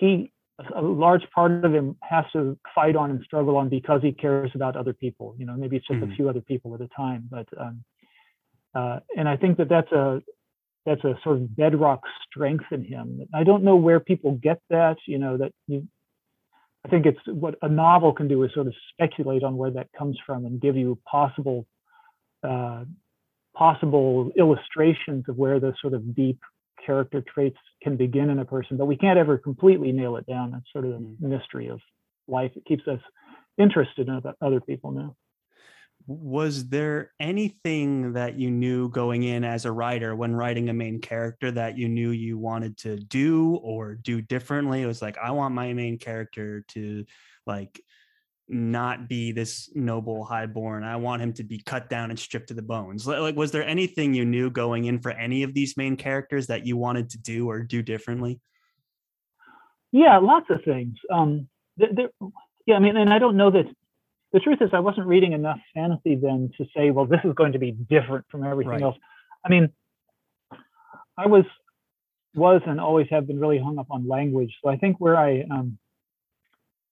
he, a large part of him has to fight on and struggle on because he cares about other people. You know, maybe it's just mm-hmm. a few other people at a time, but, um, uh, and I think that that's a, that's a sort of bedrock strength in him. I don't know where people get that, you know, that you, I think it's what a novel can do is sort of speculate on where that comes from and give you possible, uh, possible illustrations of where the sort of deep character traits can begin in a person, but we can't ever completely nail it down. That's sort of the mystery of life. It keeps us interested in other people now. Was there anything that you knew going in as a writer when writing a main character that you knew you wanted to do or do differently? It was like, I want my main character to like not be this noble highborn. I want him to be cut down and stripped to the bones. Like, was there anything you knew going in for any of these main characters that you wanted to do or do differently? Yeah, lots of things. Um, there, there, yeah, I mean, and I don't know that. The truth is I wasn't reading enough fantasy then to say, well, this is going to be different from everything right. else. I mean, I was, was and always have been really hung up on language. So I think where I, um,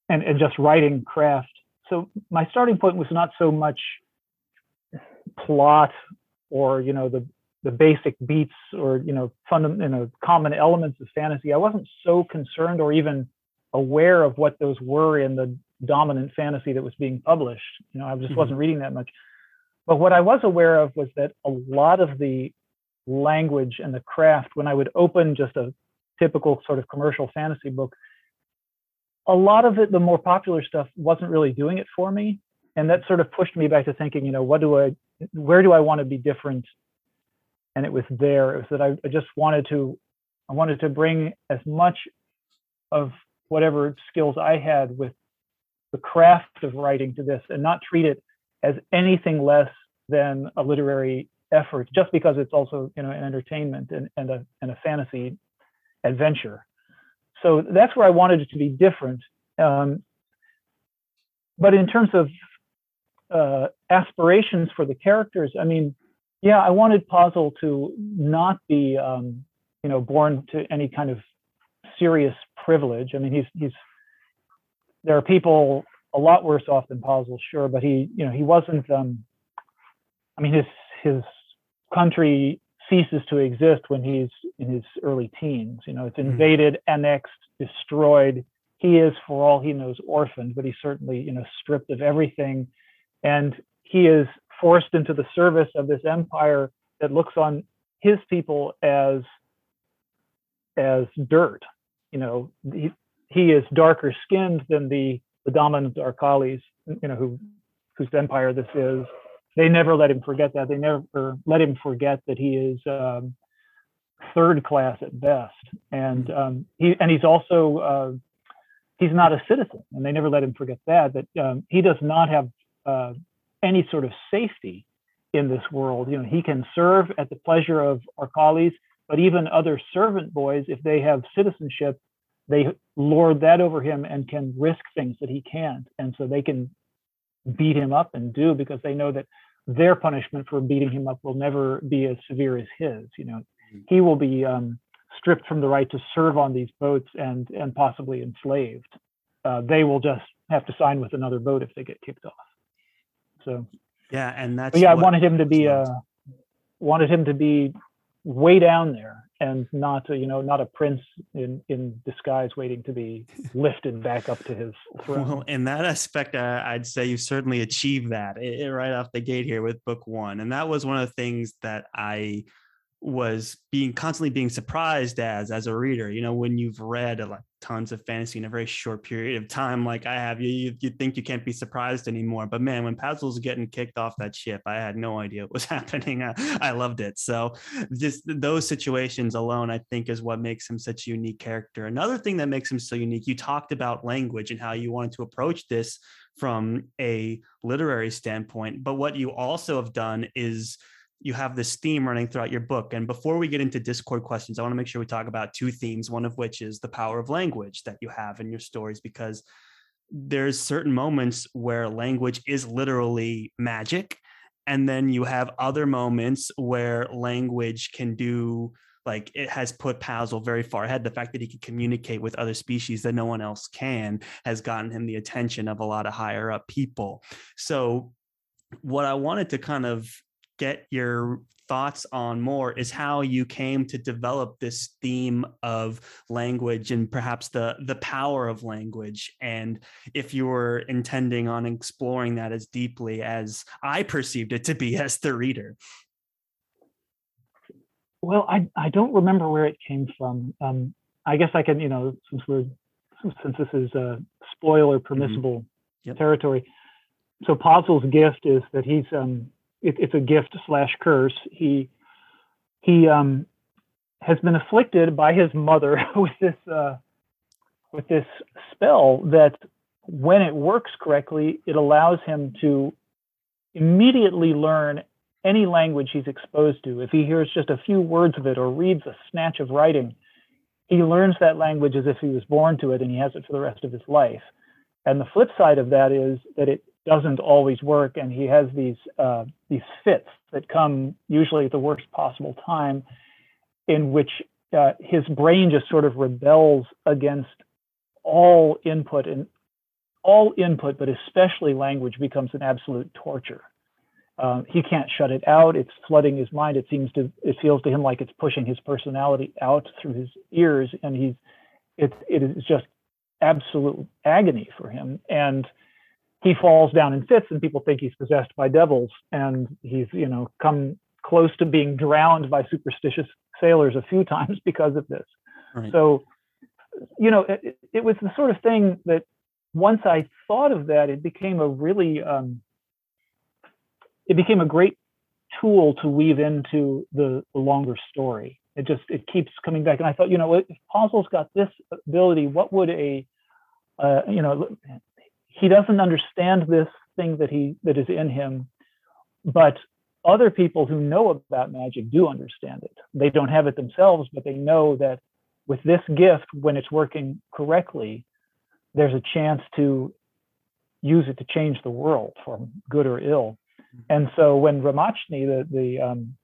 and, and just writing craft. So my starting point was not so much plot or, you know, the, the basic beats or, you know, fundamental, you know, common elements of fantasy. I wasn't so concerned or even aware of what those were in the dominant fantasy that was being published. You know, I just wasn't mm-hmm. reading that much. But what I was aware of was that a lot of the language and the craft, when I would open just a typical sort of commercial fantasy book, a lot of it, the more popular stuff, wasn't really doing it for me. And that sort of pushed me back to thinking, you know, what do I, where do I want to be different? And it was there. It was that I, I just wanted to, I wanted to bring as much of whatever skills I had with the craft of writing to this and not treat it as anything less than a literary effort, just because it's also, you know, an entertainment and, and a and a fantasy adventure. So that's where I wanted it to be different. Um, but in terms of uh, aspirations for the characters, I mean, yeah, I wanted Pazel to not be, um, you know, born to any kind of serious privilege. I mean, he's he's there are people a lot worse off than Pazel, sure, but he, you know, he wasn't. Um, I mean, his his country ceases to exist when he's in his early teens. You know, it's invaded, mm-hmm. annexed, destroyed. He is, for all he knows, orphaned, but he's certainly, you know, stripped of everything, and he is forced into the service of this empire that looks on his people as as dirt. You know, he, he is darker skinned than the, the dominant Arqualis, you know, who whose empire this is. They never let him forget that. They never let him forget that he is um, third class at best, and um, he and he's also uh, he's not a citizen, and they never let him forget that. That um, he does not have uh, any sort of safety in this world. You know, he can serve at the pleasure of Arqualis, but even other servant boys, if they have citizenship, they lord that over him and can risk things that he can't, and so they can beat him up and do, because they know that their punishment for beating him up will never be as severe as his. You know, he will be um, stripped from the right to serve on these boats and and possibly enslaved. Uh, they will just have to sign with another boat if they get kicked off. So yeah, and that's yeah. I wanted him to be uh, wanted him to be way down there, and not a, you know, not a prince in, in disguise waiting to be lifted back up to his throne. Well, in that aspect, uh, I'd say you certainly achieved that it, it, right off the gate here with book one. And that was one of the things that I was being constantly being surprised as, as a reader. You know, when you've read like tons of fantasy in a very short period of time, like I have, you, you, you think you can't be surprised anymore. But man, when Pazel's getting kicked off that ship, I had no idea what was happening. I, I loved it. So just those situations alone, I think, is what makes him such a unique character. Another thing that makes him so unique, you talked about language and how you wanted to approach this from a literary standpoint. But what you also have done is you have this theme running throughout your book. And before we get into Discord questions, I want to make sure we talk about two themes, one of which is the power of language that you have in your stories, because there's certain moments where language is literally magic. And then you have other moments where language can do, like it has put Pazel very far ahead. The fact that he can communicate with other species that no one else can has gotten him the attention of a lot of higher up people. So what I wanted to kind of get your thoughts on more is how you came to develop this theme of language and perhaps the the power of language, and if you were intending on exploring that as deeply as I perceived it to be as the reader. Well, I I don't remember where it came from. Um, I guess I can, you know, since we're since this is a spoiler permissible mm-hmm. yep. territory. So Pazel's gift is that he's um. It, it's a gift slash curse. He he um, has been afflicted by his mother with this uh, with this spell that, when it works correctly, it allows him to immediately learn any language he's exposed to. If he hears just a few words of it or reads a snatch of writing, he learns that language as if he was born to it, and he has it for the rest of his life. And the flip side of that is that it doesn't always work, and he has these uh, these fits that come usually at the worst possible time, in which uh, his brain just sort of rebels against all input, and all input, but especially language, becomes an absolute torture. Uh, he can't shut it out; it's flooding his mind. It seems to, it feels to him like it's pushing his personality out through his ears, and he's, it it is just absolute agony for him. And he falls down in fits, and people think he's possessed by devils, and he's, you know, come close to being drowned by superstitious sailors a few times because of this. Right. So, you know, it, it was the sort of thing that once I thought of that, it became a really, um, it became a great tool to weave into the, the longer story. It just, it keeps coming back. And I thought, you know, if Pazel's got this ability, what would a, uh, you know, he doesn't understand this thing that he that is in him, but other people who know about magic do understand it. They don't have it themselves, but they know that with this gift, when it's working correctly, there's a chance to use it to change the world for good or ill. And so when Ramachni, the the, um,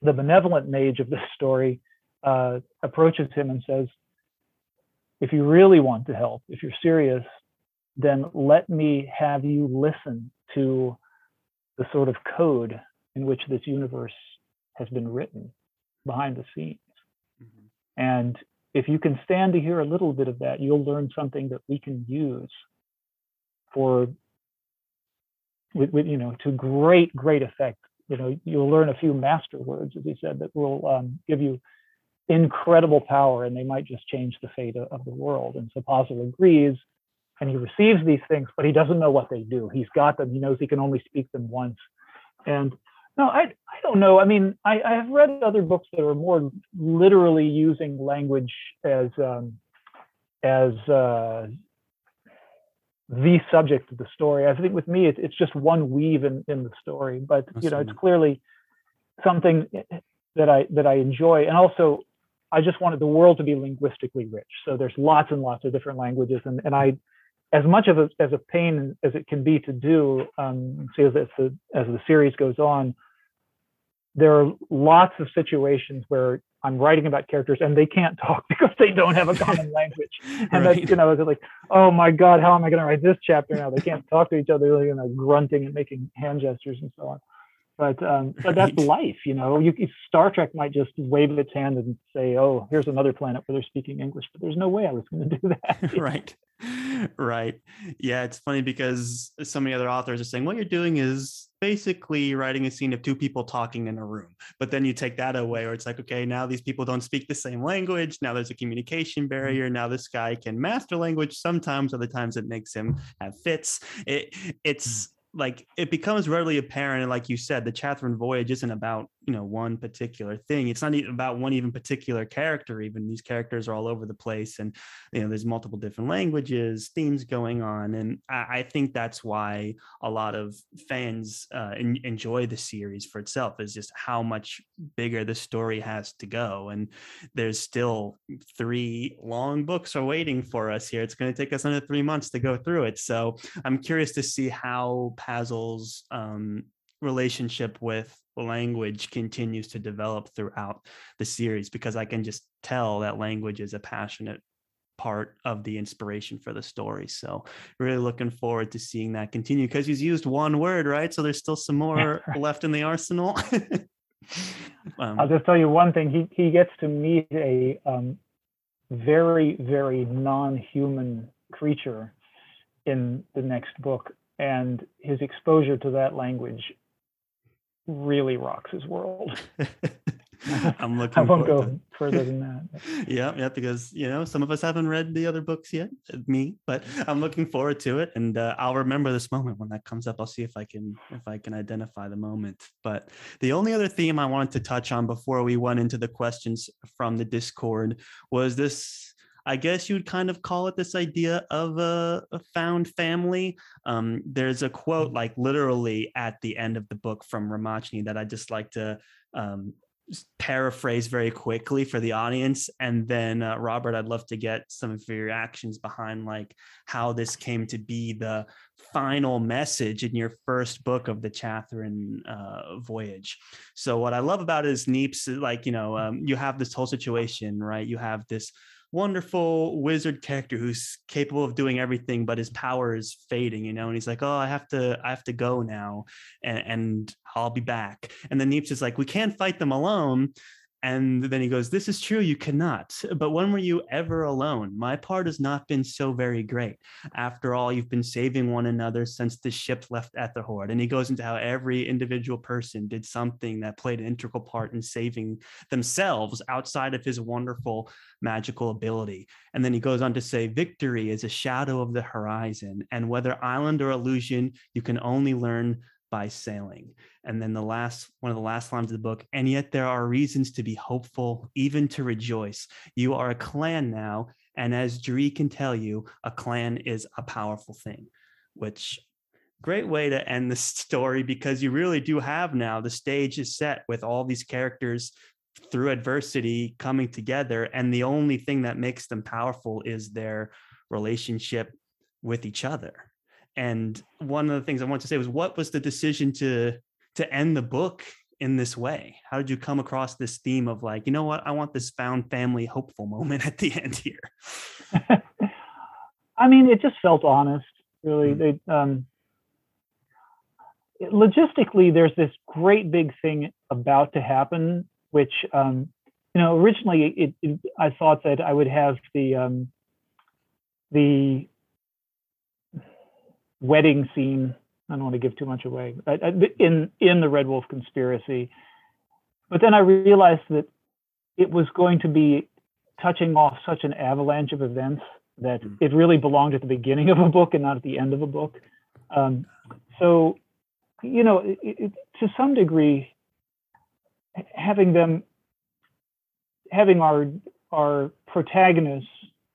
the benevolent mage of this story, uh, approaches him and says, if you really want to help, if you're serious, then let me have you listen to the sort of code in which this universe has been written behind the scenes. Mm-hmm. And if you can stand to hear a little bit of that, you'll learn something that we can use for, with, with, you know, to great, great effect. You know, you'll learn a few master words, as he said, that will um, give you incredible power, and they might just change the fate of, of the world. And so Pazel agrees, and he receives these things, but he doesn't know what they do. He's got them. He knows he can only speak them once. And no, I, I don't know. I mean, I, I have read other books that are more literally using language as um, as uh, the subject of the story. I think with me, it, it's just one weave in, in the story. But you know, it's clearly something that I that I enjoy, and also I just wanted the world to be linguistically rich. So there's lots and lots of different languages, and and I. As much of a, as a pain as it can be to do, um, see as, as, the, as the series goes on, there are lots of situations where I'm writing about characters and they can't talk because they don't have a common language. And right. That's, you know, it's like, oh my God, how am I going to write this chapter now? They can't talk to each other, you know, grunting and making hand gestures and so on. But um, but that's life, you know. You, Star Trek might just wave its hand and say, "Oh, here's another planet where they're speaking English." But there's no way I was going to do that. Right, right. Yeah, it's funny because so many other authors are saying what you're doing is basically writing a scene of two people talking in a room. But then you take that away, or it's like, okay, now these people don't speak the same language. Now there's a communication barrier. Now this guy can master language sometimes. Other times it makes him have fits. It it's. Like it becomes readily apparent. And like you said, the Chathryn Voyage isn't about, you know, one particular thing. It's not even about one even particular character. Even these characters are all over the place, and, you know, there's multiple different languages, themes going on. And I, I think that's why a lot of fans uh, en- enjoy the series for itself, is just how much bigger the story has to go. And there's still three long books are waiting for us here. It's going to take us another three months to go through it. So I'm curious to see how Pazel's um, relationship with language continues to develop throughout the series, because I can just tell that language is a passionate part of the inspiration for the story. So really looking forward to seeing that continue, because he's used one word, right? So there's still some more left in the arsenal. um, I'll just tell you one thing. He he gets to meet a um, very, very non-human creature in the next book. And his exposure to that language really rocks his world. I'm looking. I won't go to... further than that. yeah, yeah, because you know some of us haven't read the other books yet. Me, but I'm looking forward to it, and uh, I'll remember this moment when that comes up. I'll see if I can if I can identify the moment. But the only other theme I wanted to touch on before we went into the questions from the Discord was this. I guess you'd kind of call it this idea of a, a found family. Um, there's a quote like literally at the end of the book from Ramachni that I just like to um, paraphrase very quickly for the audience. And then uh, Robert, I'd love to get some of your reactions behind like how this came to be the final message in your first book of the Chathryn uh, Voyage. So what I love about it is Neeps, like, you know, um, you have this whole situation, right? You have this wonderful wizard character who's capable of doing everything, but his power is fading, you know, and he's like, oh, I have to, I have to go now and, and I'll be back. And then Neeps is like, we can't fight them alone. And then he goes, this is true, you cannot. But when were you ever alone? My part has not been so very great. After all, you've been saving one another since the ship left Etherhorde. And he goes into how every individual person did something that played an integral part in saving themselves outside of his wonderful magical ability. And then he goes on to say, victory is a shadow of the horizon. And whether island or illusion, you can only learn by sailing. And then the last, one of the last lines of the book, and yet there are reasons to be hopeful, even to rejoice. You are a clan now. And as Dree can tell you, a clan is a powerful thing, which great way to end the story, because you really do have now the stage is set with all these characters through adversity coming together. And the only thing that makes them powerful is their relationship with each other. And one of the things I want to say was, what was the decision to, to end the book in this way? How did you come across this theme of like, you know what, I want this found family hopeful moment at the end here? I mean, it just felt honest, really. Mm-hmm. They, um, logistically, there's this great big thing about to happen, which, um, you know, originally it, it, I thought that I would have the um, the wedding scene. I don't want to give too much away in in the Red Wolf conspiracy, but then I realized that it was going to be touching off such an avalanche of events that it really belonged at the beginning of a book and not at the end of a book. Um, so, you know, it, it, to some degree, having them, having our our protagonists,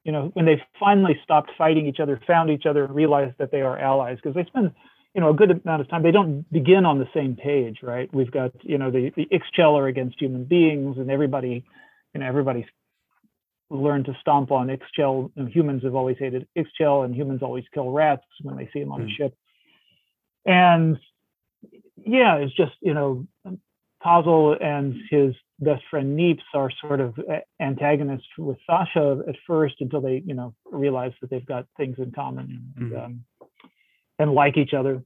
you know, when they finally stopped fighting each other, found each other, and realized that they are allies, because they spend, you know, a good amount of time, they don't begin on the same page, right? We've got, you know, the, the Ixchel are against human beings, and everybody, you know, everybody's learn to stomp on Ixchel, and humans have always hated Ixchel, and humans always kill rats when they see them on a mm. ship. And yeah, it's just, you know, Pazel and his best friend Neeps are sort of antagonists with Thasha at first, until they, you know, realize that they've got things in common and, mm. um, and like each other.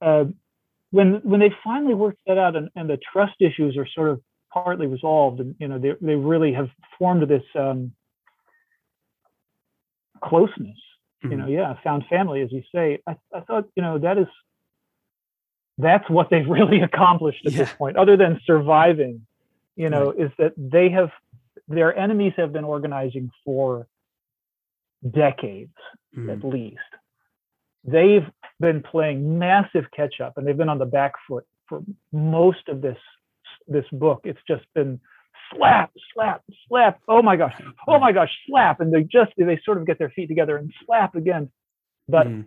Uh, when when they finally work that out, and, and the trust issues are sort of partly resolved, and you know they they really have formed this um, closeness. Mm-hmm. You know, yeah, found family, as you say. I, I thought, you know, that is that's what they've really accomplished at yeah. this point, other than surviving. You know, right. is that they have their enemies have been organizing for decades mm-hmm. at least. They've been playing massive catch up, and they've been on the back foot for most of this. this book. It's just been slap, slap, slap. Oh my gosh. Oh my gosh. Slap. And they just, they sort of get their feet together and slap again. But, mm.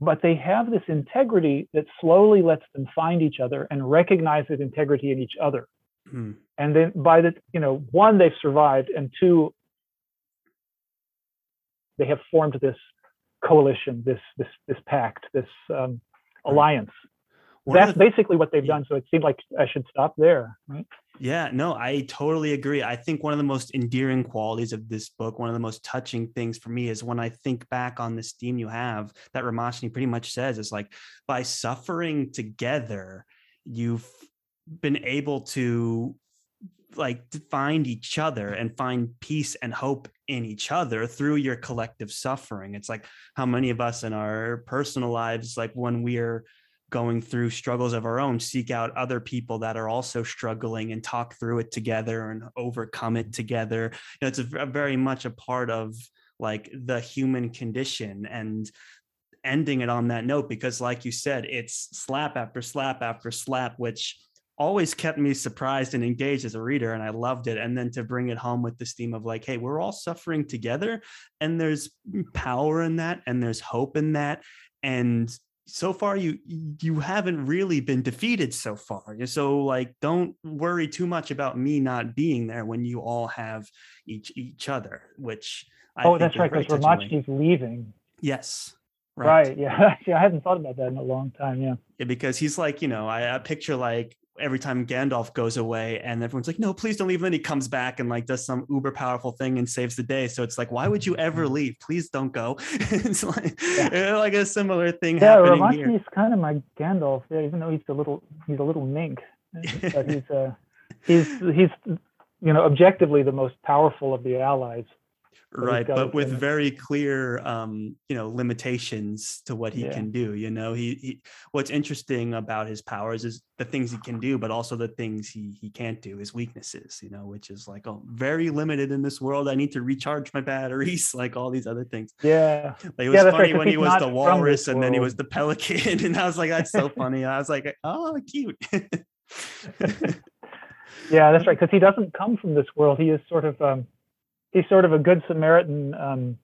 but they have this integrity that slowly lets them find each other and recognize that integrity in each other. Mm. And then by the, you know, one, they've survived, and two, they have formed this coalition, this, this, this pact, this um, alliance. One That's th- basically what they've yeah. done. So it seemed like I should stop there, right? Yeah, no, I totally agree. I think one of the most endearing qualities of this book, one of the most touching things for me, is when I think back on this theme you have that Ramachni pretty much says, is like, by suffering together, you've been able to like to find each other and find peace and hope in each other through your collective suffering. It's like how many of us in our personal lives, like when we're going through struggles of our own, seek out other people that are also struggling and talk through it together and overcome it together. You know, it's a, a very much a part of like the human condition, and ending it on that note, because like you said, it's slap after slap after slap, which always kept me surprised and engaged as a reader. And I loved it. And then to bring it home with this theme of like, hey, we're all suffering together, and there's power in that, and there's hope in that. And so far, you you haven't really been defeated so far. So like, don't worry too much about me not being there when you all have each each other. Which I oh, that's right, because Ramachni's leaving. Yes, right. right. Yeah, yeah. I hadn't thought about that in a long time. Yeah, yeah, because he's like, you know, I, I picture like every time Gandalf goes away, and everyone's like, no, please don't leave. And then he comes back and like does some uber powerful thing and saves the day. So it's like, why would you ever leave? Please don't go. It's like, yeah. like a similar thing yeah, happening Ramachni's here. Yeah, Ramachni's kind of my Gandalf, yeah, even though he's a little, he's a little mink. But he's, uh, he's, he's, you know, objectively the most powerful of the allies. Right, but with very clear, um, you know, limitations to what he yeah. can do. You know, he, he. What's interesting about his powers is the things he can do, but also the things he he can't do, his weaknesses. You know, which is like, oh, very limited in this world. I need to recharge my batteries, like all these other things. Yeah, like, it was yeah, funny right, when he was the walrus, and then he was the pelican, and I was like, that's so funny. I was like, oh, cute. Yeah, that's right, because he doesn't come from this world. He is sort of. Um, He's sort of a good Samaritan um,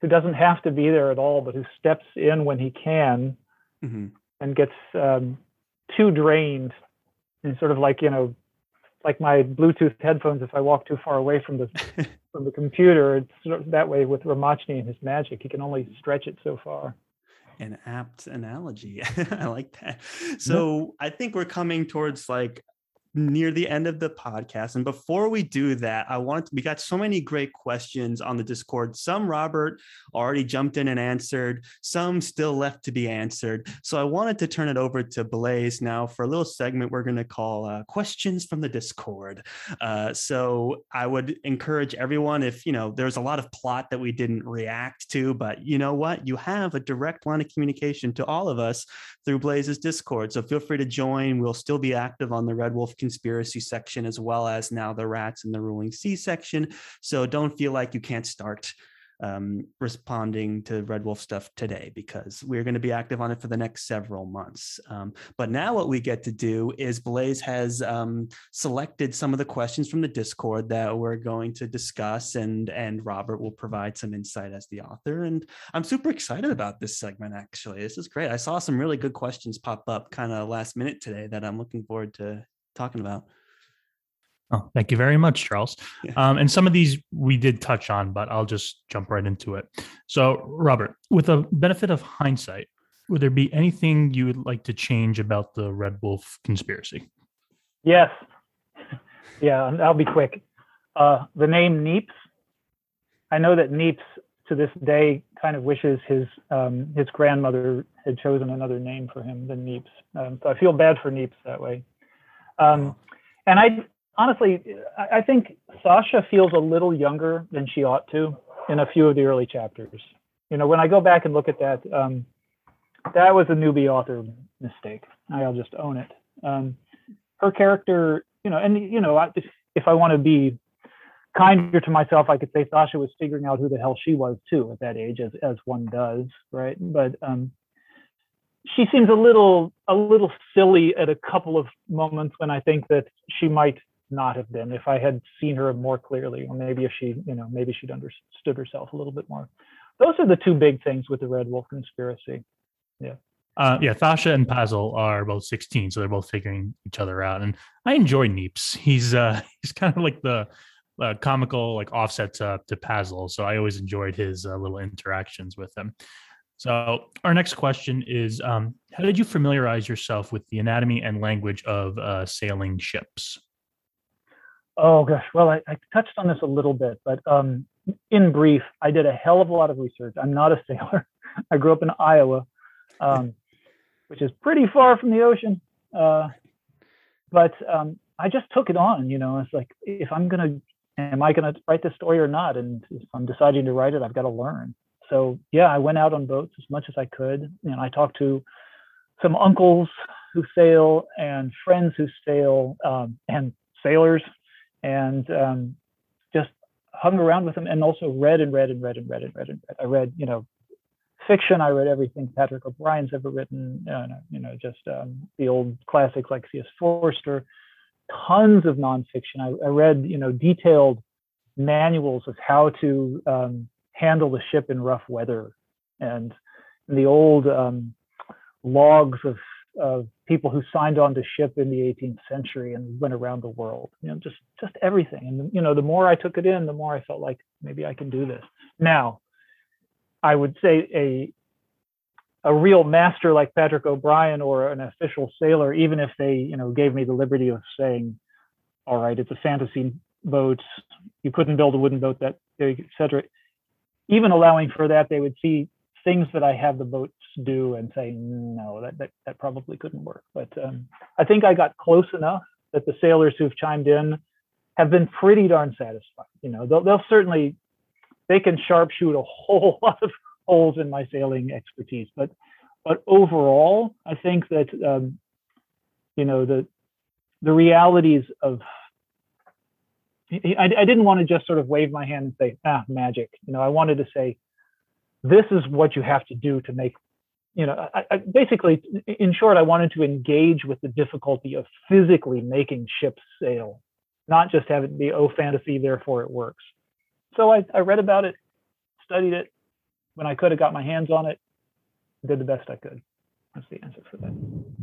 who doesn't have to be there at all, but who steps in when he can mm-hmm. and gets um, too drained, and sort of like, you know, like my Bluetooth headphones, if I walk too far away from the from the computer, it's sort of that way with Ramachni and his magic. He can only stretch it so far. An apt analogy. I like that. So I think we're coming towards like near the end of the podcast. And before we do that, I wanted to, we got so many great questions on the Discord. Some Robert already jumped in and answered, some still left to be answered. So I wanted to turn it over to Blaze now for a little segment we're going to call uh, Questions from the Discord. Uh, so I would encourage everyone, if, you know, there's a lot of plot that we didn't react to, but you know what? You have a direct line of communication to all of us through Blaze's Discord. So feel free to join. We'll still be active on the Red Wolf Conspiracy section, as well as now the Rats in the Ruling Sea section. So don't feel like you can't start um, responding to Red Wolf stuff today, because we're going to be active on it for the next several months. Um, but now what we get to do is Blaze has um, selected some of the questions from the Discord that we're going to discuss, and, and Robert will provide some insight as the author. And I'm super excited about this segment, actually. This is great. I saw some really good questions pop up kind of last minute today that I'm looking forward to talking about. Oh, thank you very much, Charles. Yeah. Um, and some of these we did touch on, but I'll just jump right into it. So, Robert, with the benefit of hindsight, would there be anything you would like to change about the Red Wolf Conspiracy? Yes. Yeah, I'll be quick. Uh, the name Neeps. I know that Neeps to this day kind of wishes his um, his grandmother had chosen another name for him than Neeps. Um, so I feel bad for Neeps that way. Um, and I honestly, I think Thasha feels a little younger than she ought to in a few of the early chapters. You know, when I go back and look at that, um, that was a newbie author mistake. I'll just own it. Um, her character, you know, and you know, I, if, if I want to be kinder to myself, I could say Thasha was figuring out who the hell she was too at that age, as as one does, right? But um, she seems a little a little silly at a couple of moments when I think that she might not have been if I had seen her more clearly, or maybe if she, you know, maybe she'd understood herself a little bit more. Those are the two big things with the Red Wolf Conspiracy. Yeah. Uh, yeah. Thasha and Pazel are both sixteen, so they're both figuring each other out. And I enjoy Neeps. He's uh, he's kind of like the uh, comical like offset to, to Pazel. So I always enjoyed his uh, little interactions with him. So our next question is, um, how did you familiarize yourself with the anatomy and language of uh, sailing ships? Oh, gosh. Well, I, I touched on this a little bit, but um, in brief, I did a hell of a lot of research. I'm not a sailor. I grew up in Iowa, um, which is pretty far from the ocean. Uh, but um, I just took it on, you know, it's like, if I'm going to, am I going to write this story or not? And if I'm deciding to write it, I've got to learn. So yeah, I went out on boats as much as I could. And I talked to some uncles who sail and friends who sail um, and sailors, and um, just hung around with them, and also read and read and read and read and read and read. I read, you know, fiction. I read everything Patrick O'Brian's ever written, uh, you know, just um, the old classics like C S Forester, tons of nonfiction. I, I read, you know, detailed manuals of how to um, handle the ship in rough weather, and the old um, logs of, of people who signed on to ship in the eighteenth century and went around the world, you know, just, just everything. And, you know, the more I took it in, the more I felt like maybe I can do this. Now, I would say a, a real master like Patrick O'Brien or an official sailor, even if they, you know, gave me the liberty of saying, all right, it's a fantasy boat, you couldn't build a wooden boat that big, et cetera. Even allowing for that, they would see things that I have the boats do and say, no, that that, that probably couldn't work. But um, I think I got close enough that the sailors who've chimed in have been pretty darn satisfied. You know, they'll, they'll certainly, they can sharpshoot a whole lot of holes in my sailing expertise. But but overall, I think that, um, you know, the the realities of, I, I didn't want to just sort of wave my hand and say, ah, magic. You know, I wanted to say, this is what you have to do to make, you know, I, I basically, in short, I wanted to engage with the difficulty of physically making ships sail, not just have it be, oh, fantasy, therefore it works. So I, I read about it, studied it. When I could have got my hands on it, did the best I could. That's the answer for that.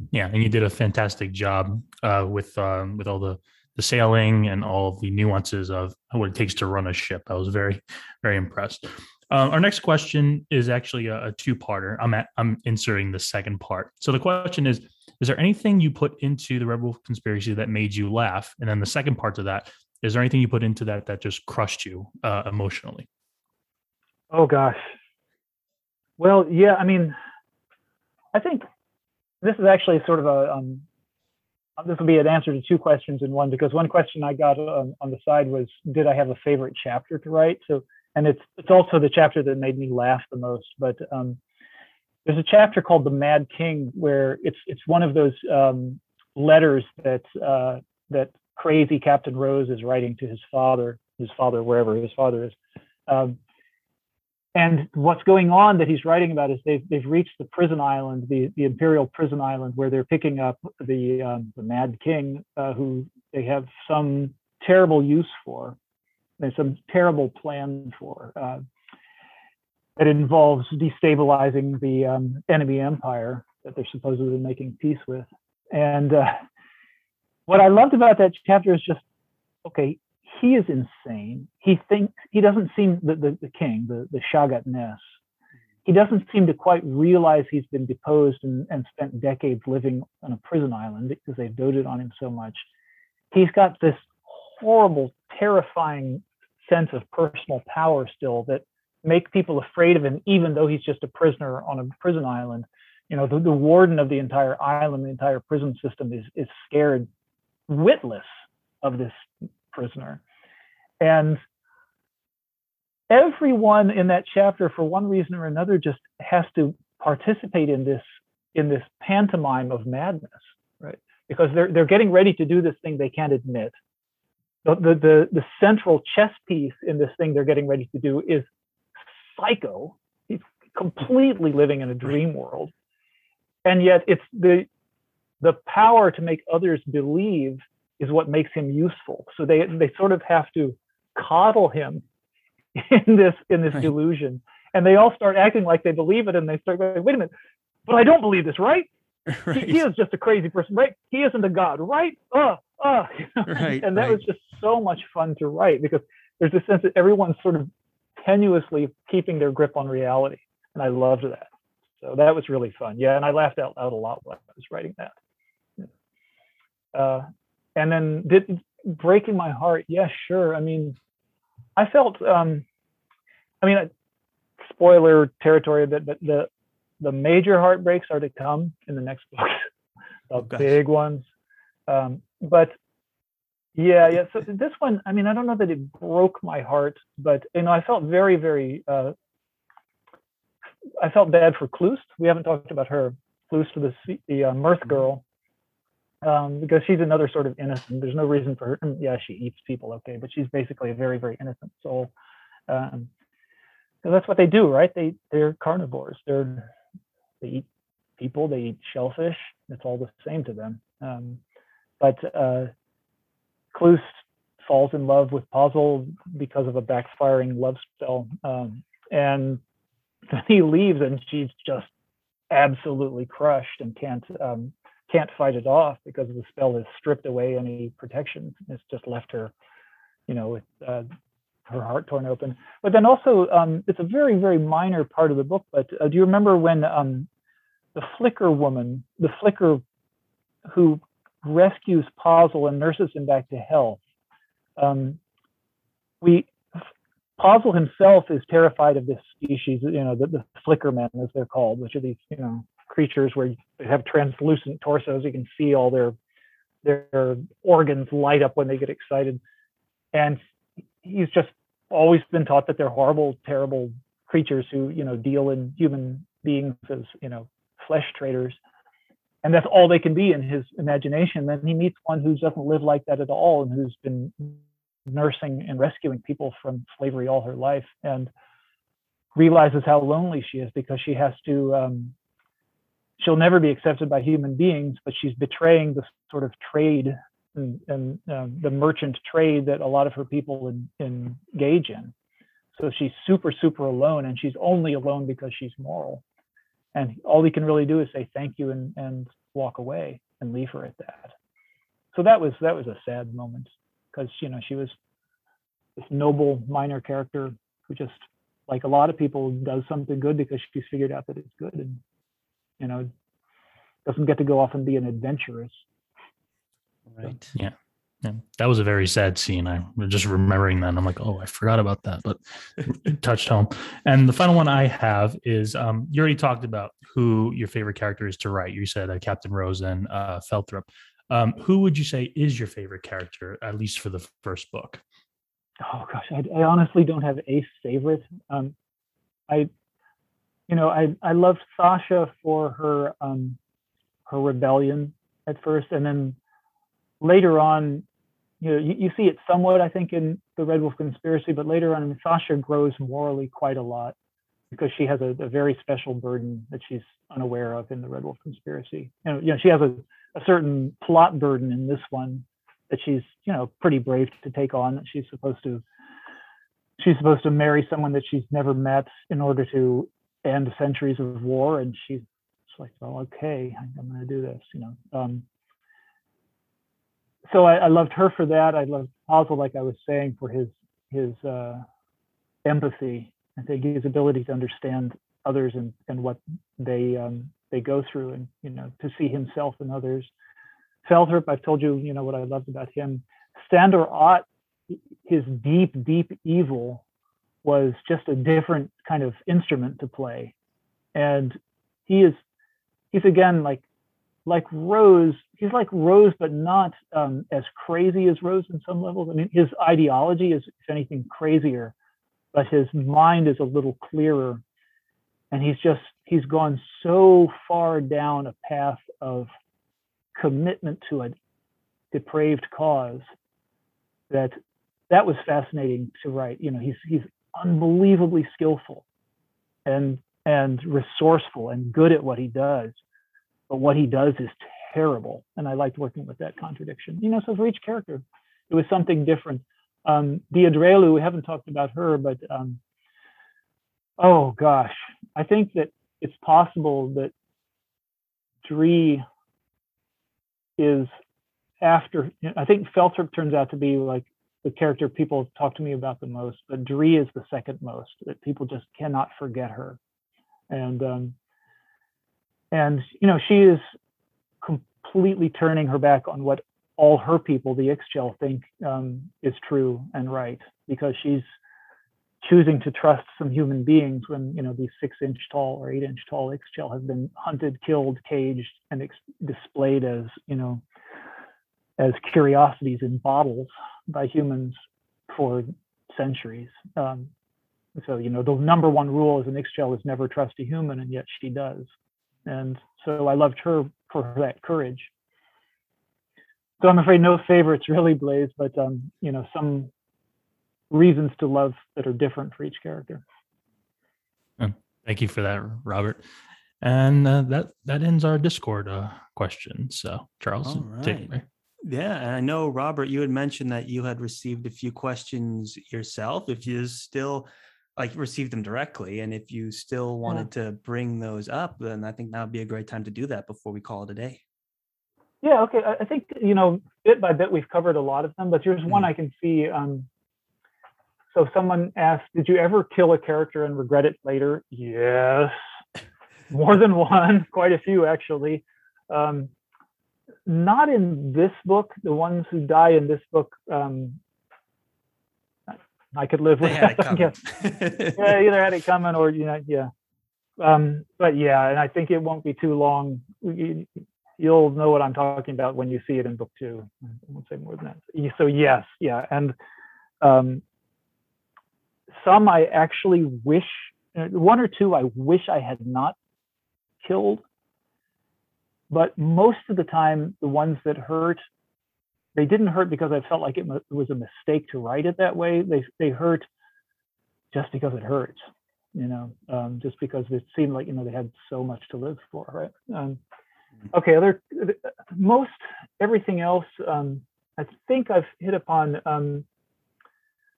Yeah, and you did a fantastic job uh, with um, with all the, the sailing and all of the nuances of what it takes to run a ship. I was very, very impressed. Uh, our next question is actually a, a two-parter. I'm at, I'm inserting the second part. So the question is, is there anything you put into the Rebel Conspiracy that made you laugh? And then the second part to that, is there anything you put into that that just crushed you uh, emotionally? Oh, gosh. Well, yeah, I mean, I think this is actually sort of a, um, this will be an answer to two questions in one, because one question I got on, on the side was, did I have a favorite chapter to write? So, and it's it's also the chapter that made me laugh the most, but um, there's a chapter called The Mad King, where it's it's one of those um, letters that uh, that crazy Captain Rose is writing to his father, his father, wherever his father is. Um, And what's going on that he's writing about is they've they've reached the prison island, the, the Imperial prison island, where they're picking up the um, the Mad King, uh, who they have some terrible use for, there's some terrible plan for, uh, that involves destabilizing the um, enemy empire that they're supposedly making peace with. And uh, what I loved about that chapter is just, okay, he is insane. He thinks he doesn't seem the, the, the king, the, the Shagat Ness. He doesn't seem to quite realize he's been deposed and, and spent decades living on a prison island because they've doted on him so much. He's got this horrible, terrifying sense of personal power still that make people afraid of him, even though he's just a prisoner on a prison island. You know, the, the warden of the entire island, the entire prison system is is scared, witless of this prisoner. And everyone in that chapter, for one reason or another, just has to participate in this in this pantomime of madness, right? Because they're they're getting ready to do this thing they can't admit. The the the, the central chess piece in this thing they're getting ready to do is psycho. He's completely living in a dream world, and yet it's the the power to make others believe is what makes him useful. So they they sort of have to coddle him in this in this right. delusion, and they all start acting like they believe it, and they start going, "Wait a minute, but I don't believe this, right? right. He, he is just a crazy person, right? He isn't a god, right? Uh, uh." Right, and that right. was just so much fun to write, because there's a sense that everyone's sort of tenuously keeping their grip on reality, and I loved that. So that was really fun. Yeah, and I laughed out loud a lot while I was writing that. Yeah. Uh, And then did, breaking my heart. Yeah, sure. I mean, I felt, um, I mean, spoiler territory a bit, but the, the major heartbreaks are to come in the next book, the oh, big ones. Um, but yeah, yeah. So this one, I mean, I don't know that it broke my heart, but, you know, I felt very, very, uh, I felt bad for Kloost. We haven't talked about her. Kloost, the, the uh, Mirth girl. Um, because she's another sort of innocent. There's no reason for her. Yeah, she eats people, okay, but she's basically a very, very innocent soul. Um, so that's what they do, right? They they're carnivores. They're they eat people. They eat shellfish. It's all the same to them. Um, but uh, Kloost falls in love with Pazel because of a backfiring love spell, um, and then he leaves, and she's just absolutely crushed and can't. Um, can't fight it off because the spell has stripped away any protection. It's just left her, you know, with uh, her heart torn open. But then also, um, it's a very, very minor part of the book, but uh, do you remember when um, the Flicker woman, the Flicker who rescues Pazel and nurses him back to health, um, we, Pazel himself is terrified of this species, you know, the, the Flicker men, as they're called, which are these, you know, creatures where they have translucent torsos. You can see all their their organs light up when they get excited, and he's just always been taught that they're horrible, terrible creatures who, you know, deal in human beings as, you know, flesh traders, and that's all they can be in his imagination. Then he meets one who doesn't live like that at all, and who's been nursing and rescuing people from slavery all her life, and realizes how lonely she is because she has to um she'll never be accepted by human beings, but she's betraying the sort of trade and, and um, the merchant trade that a lot of her people in, in engage in. So she's super, super alone, and she's only alone because she's moral. And all he can really do is say thank you and, and walk away and leave her at that. So that was that was a sad moment, because you know she was this noble minor character who just, like a lot of people, does something good because she's figured out that it's good, and you know doesn't get to go off and be an adventurous. Right. Yeah. Yeah. That was a very sad scene. I'm just remembering that. And I'm like, oh, I forgot about that, but it touched home. And the final one I have is, um, you already talked about who your favorite character is to write. You said uh, Captain Rose and uh, Felthrup. Um, who would you say is your favorite character, at least for the first book? Oh gosh, I, I honestly don't have a favorite. Um, I, you know, I, I loved Thasha for her, um, her rebellion at first, and then later on, you know, you, you see it somewhat, I think, in the Red Wolf Conspiracy, but later on, I mean, Thasha grows morally quite a lot because she has a, a very special burden that she's unaware of in the Red Wolf Conspiracy. You know, you know she has a, a certain plot burden in this one that she's, you know, pretty brave to take on. That she's supposed to, she's supposed to marry someone that she's never met in order to end centuries of war, and she's like, well, okay, I'm going to do this, you know. Um, So I, I loved her for that. I loved Pazel, like I was saying, for his his uh, empathy. I think his ability to understand others and, and what they um, they go through, and you know, to see himself in others. Felthrup, I've told you, you know what I loved about him. Sandor Ott, his deep, deep evil was just a different kind of instrument to play, and he is he's again like. Like Rose, he's like Rose, but not um, as crazy as Rose in some levels. I mean, his ideology is, if anything, crazier, but his mind is a little clearer. And he's just, he's gone so far down a path of commitment to a depraved cause that that was fascinating to write. You know, he's he's unbelievably skillful and and resourceful and good at what he does. But what he does is terrible, and I liked working with that contradiction. You know, so for each character, it was something different. Um, Diadrelu, we haven't talked about her, but um, oh gosh, I think that it's possible that Dree is after. You know, I think Felthrup turns out to be like the character people talk to me about the most, but Dree is the second most. That people just cannot forget her, and. Um, And, you know, she is completely turning her back on what all her people, the Ixchel, think um, is true and right, because she's choosing to trust some human beings when, you know, these six inch tall or eight inch tall Ixchel have been hunted, killed, caged, and ex- displayed as, you know, as curiosities in bottles by humans for centuries. Um, so, you know, the number one rule as an Ixchel is never trust a human, and yet she does. And so I loved her for that courage. So I'm afraid no favorites really, Blaze, but um, you know, some reasons to love that are different for each character. Thank you for that, Robert. And uh, that that ends our Discord uh, question. So Charles, right. Take it away. Yeah, and I know Robert, you had mentioned that you had received a few questions yourself. If you still. Like receive them directly. And if you still wanted yeah. to bring those up, then I think now would be a great time to do that before we call it a day. Yeah. Okay. I think, you know, bit by bit, we've covered a lot of them, but here's mm-hmm. one I can see. Um, so someone asked, did you ever kill a character and regret it later? Yes. More than one, quite a few actually. Um, not in this book, the ones who die in this book, um, I could live with that. Yeah, either had it coming or, you know, yeah. Um, but yeah, and I think it won't be too long. You, you'll know what I'm talking about when you see it in book two. I won't say more than that. So yes, yeah. And um, some I actually wish, one or two I wish I had not killed. But most of the time, the ones that hurt, they didn't hurt because I felt like it was a mistake to write it that way. They they hurt just because it hurts, you know, um, just because it seemed like, you know, they had so much to live for, right? Um, okay, other most everything else, um, I think I've hit upon. Um,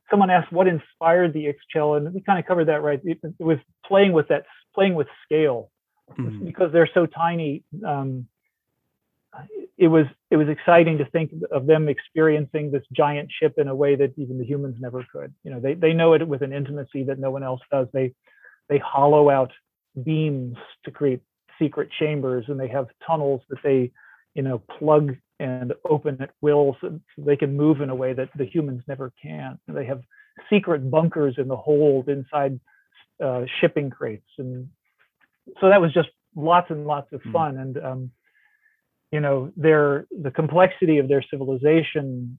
someone asked what inspired the Ixchel, and we kind of covered that, right? It, it was playing with that, playing with scale. mm. because they're so tiny. Um, it was it was exciting to think of them experiencing this giant ship in a way that even the humans never could. You know, they they know it with an intimacy that no one else does. They they hollow out beams to create secret chambers, and they have tunnels that they, you know, plug and open at will, so they can move in a way that the humans never can. They have secret bunkers in the hold inside uh, shipping crates, and so that was just lots and lots of fun. Mm. And um, you know, their the complexity of their civilization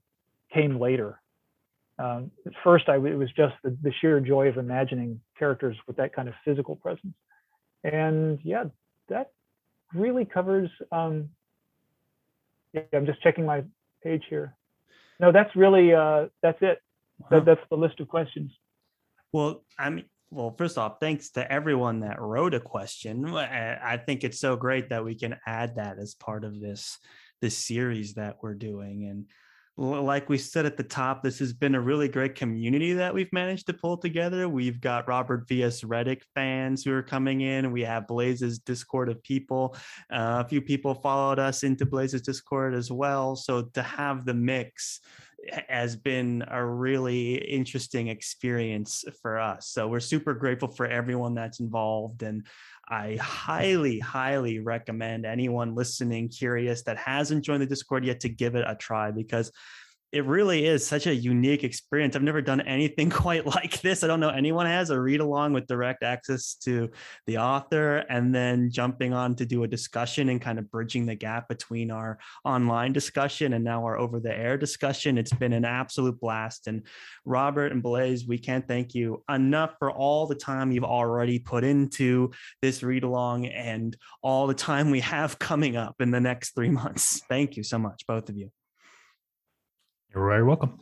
came later. Um, at first, I it was just the, the sheer joy of imagining characters with that kind of physical presence. And yeah, that really covers. Um, yeah, I'm just checking my page here. No, that's really uh, that's it. Wow. That, that's the list of questions. Well, I mean, well, first off, thanks to everyone that wrote a question. I, I think it's so great that we can add that as part of this this series that we're doing. And like we said at the top, this has been a really great community that we've managed to pull together. We've got Robert V S. Redick fans who are coming in. We have Blaze's Discord of people. Uh, a few people followed us into Blaze's Discord as well. So to have the mix has been a really interesting experience for us. So we're super grateful for everyone that's involved. And I highly, highly recommend anyone listening, curious, that hasn't joined the Discord yet to give it a try, because it really is such a unique experience. I've never done anything quite like this. I don't know anyone has a read along with direct access to the author and then jumping on to do a discussion and kind of bridging the gap between our online discussion and now our over the air discussion. It's been an absolute blast. And Robert and Blaze, we can't thank you enough for all the time you've already put into this read along and all the time we have coming up in the next three months. Thank you so much, both of you. You're very welcome.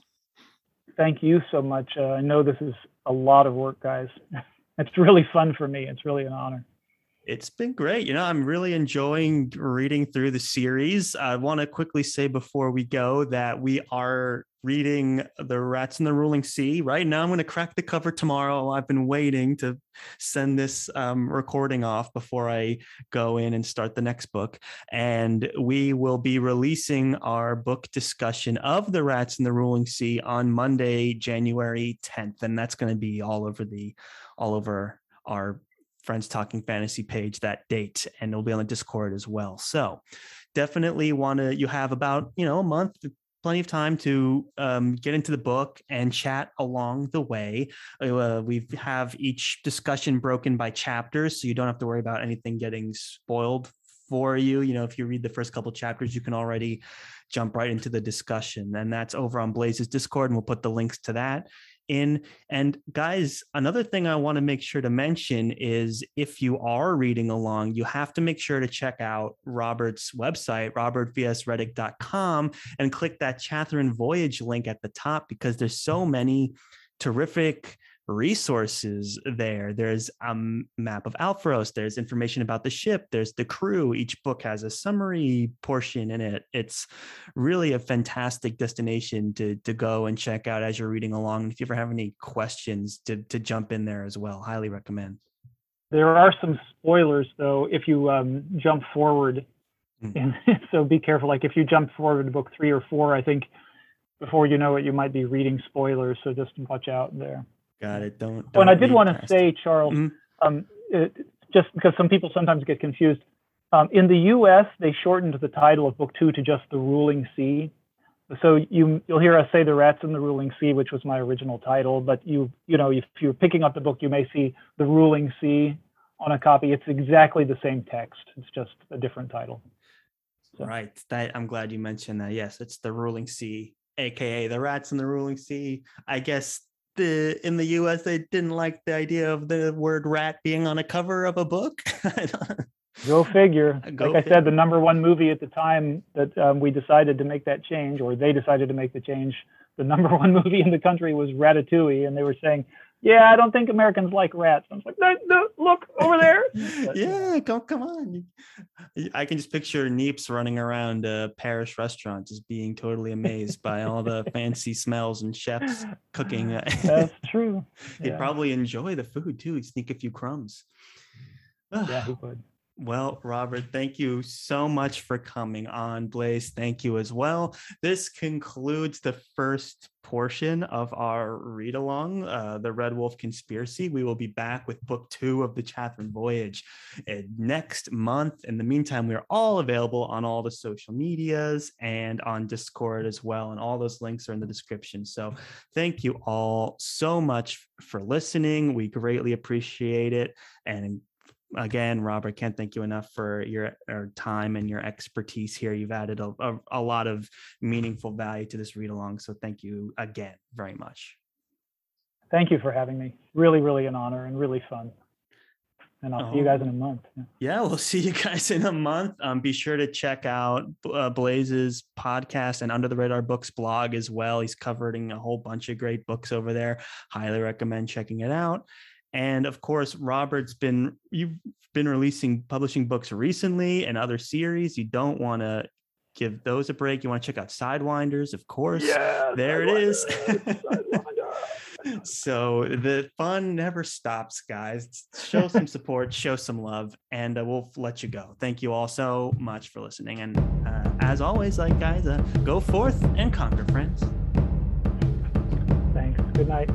Thank you so much. Uh, I know this is a lot of work, guys. It's really fun for me. It's really an honor. It's been great. You know, I'm really enjoying reading through the series. I want to quickly say before we go that we are reading The Rats in the Ruling Sea. Right now, I'm going to crack the cover tomorrow. I've been waiting to send this um, recording off before I go in and start the next book. And we will be releasing our book discussion of The Rats in the Ruling Sea on Monday, January tenth. And that's going to be all over the, all over our Friends Talking Fantasy page that date, and it'll be on the Discord as well. So definitely want to, you have about, you know, a month, plenty of time to um, get into the book and chat along the way. Uh, we have each discussion broken by chapters, so you don't have to worry about anything getting spoiled for you. You know, if you read the first couple chapters, you can already jump right into the discussion. And that's over on Blaze's Discord, and we'll put the links to that in. And guys, another thing I want to make sure to mention is if you are reading along, you have to make sure to check out Robert's website, robert v s redick dot com, and click that Chathryn Voyage link at the top, because there's so many terrific resources there. There's a map of Alpharos, there's information about the ship, there's the crew. Each book has a summary portion in it. It's really a fantastic destination to, to go and check out as you're reading along. If you ever have any questions, to, to jump in there as well. Highly recommend. There are some spoilers, though, if you um, jump forward. Mm-hmm. And so be careful. Like if you jump forward to book three or four, I think before you know it, you might be reading spoilers. So just watch out there. Got it. Don't. don't oh, and I did want to say, Charles, mm-hmm. um, it, just because some people sometimes get confused. Um, in the U S, they shortened the title of Book Two to just The Ruling Sea. So you you'll hear us say The Rats in the Ruling Sea, which was my original title. But you you know, if you're picking up the book, you may see The Ruling Sea on a copy. It's exactly the same text. It's just a different title. So. Right. That, I'm glad you mentioned that. Yes, it's The Ruling Sea, aka The Rats in the Ruling Sea. I guess. The, in the U S, they didn't like the idea of the word rat being on a cover of a book. Go figure. Go like figure. I said, the number one movie at the time that um, we decided to make that change, or they decided to make the change, the number one movie in the country was Ratatouille, and they were saying, yeah, I don't think Americans like rats. I was like, no, no, look over there. But, yeah, come, come on. I can just picture Neeps running around a Paris restaurant, just being totally amazed by all the fancy smells and chefs cooking. That's true. He'd yeah. probably enjoy the food too. He'd sneak a few crumbs. Yeah, he would. Well, Robert, thank you so much for coming on. Blaze, thank you as well. This concludes the first portion of our read-along, uh, The Red Wolf Conspiracy. We will be back with book two of The Chathryn Voyage uh, next month. In the meantime, we are all available on all the social medias and on Discord as well, and all those links are in the description. So thank you all so much for listening. We greatly appreciate it. And again, Robert, can't thank you enough for your, your time and your expertise here. You've added a, a, a lot of meaningful value to this read along. So thank you again very much. Thank you for having me. Really, really an honor and really fun. And I'll oh. see you guys in a month. Yeah. yeah, we'll see you guys in a month. Um, be sure to check out uh, Blaze's podcast and Under the Radar Books blog as well. He's covering a whole bunch of great books over there. Highly recommend checking it out. And of course, Robert's been, you've been releasing, publishing books recently and other series. You don't want to give those a break. You want to check out Sidewinders, of course. Yeah, there it is. So the fun never stops, guys. Show some support, show some love, and uh, we'll let you go. Thank you all so much for listening. And uh, as always, like guys, uh, go forth and conquer, friends. Thanks. Good night.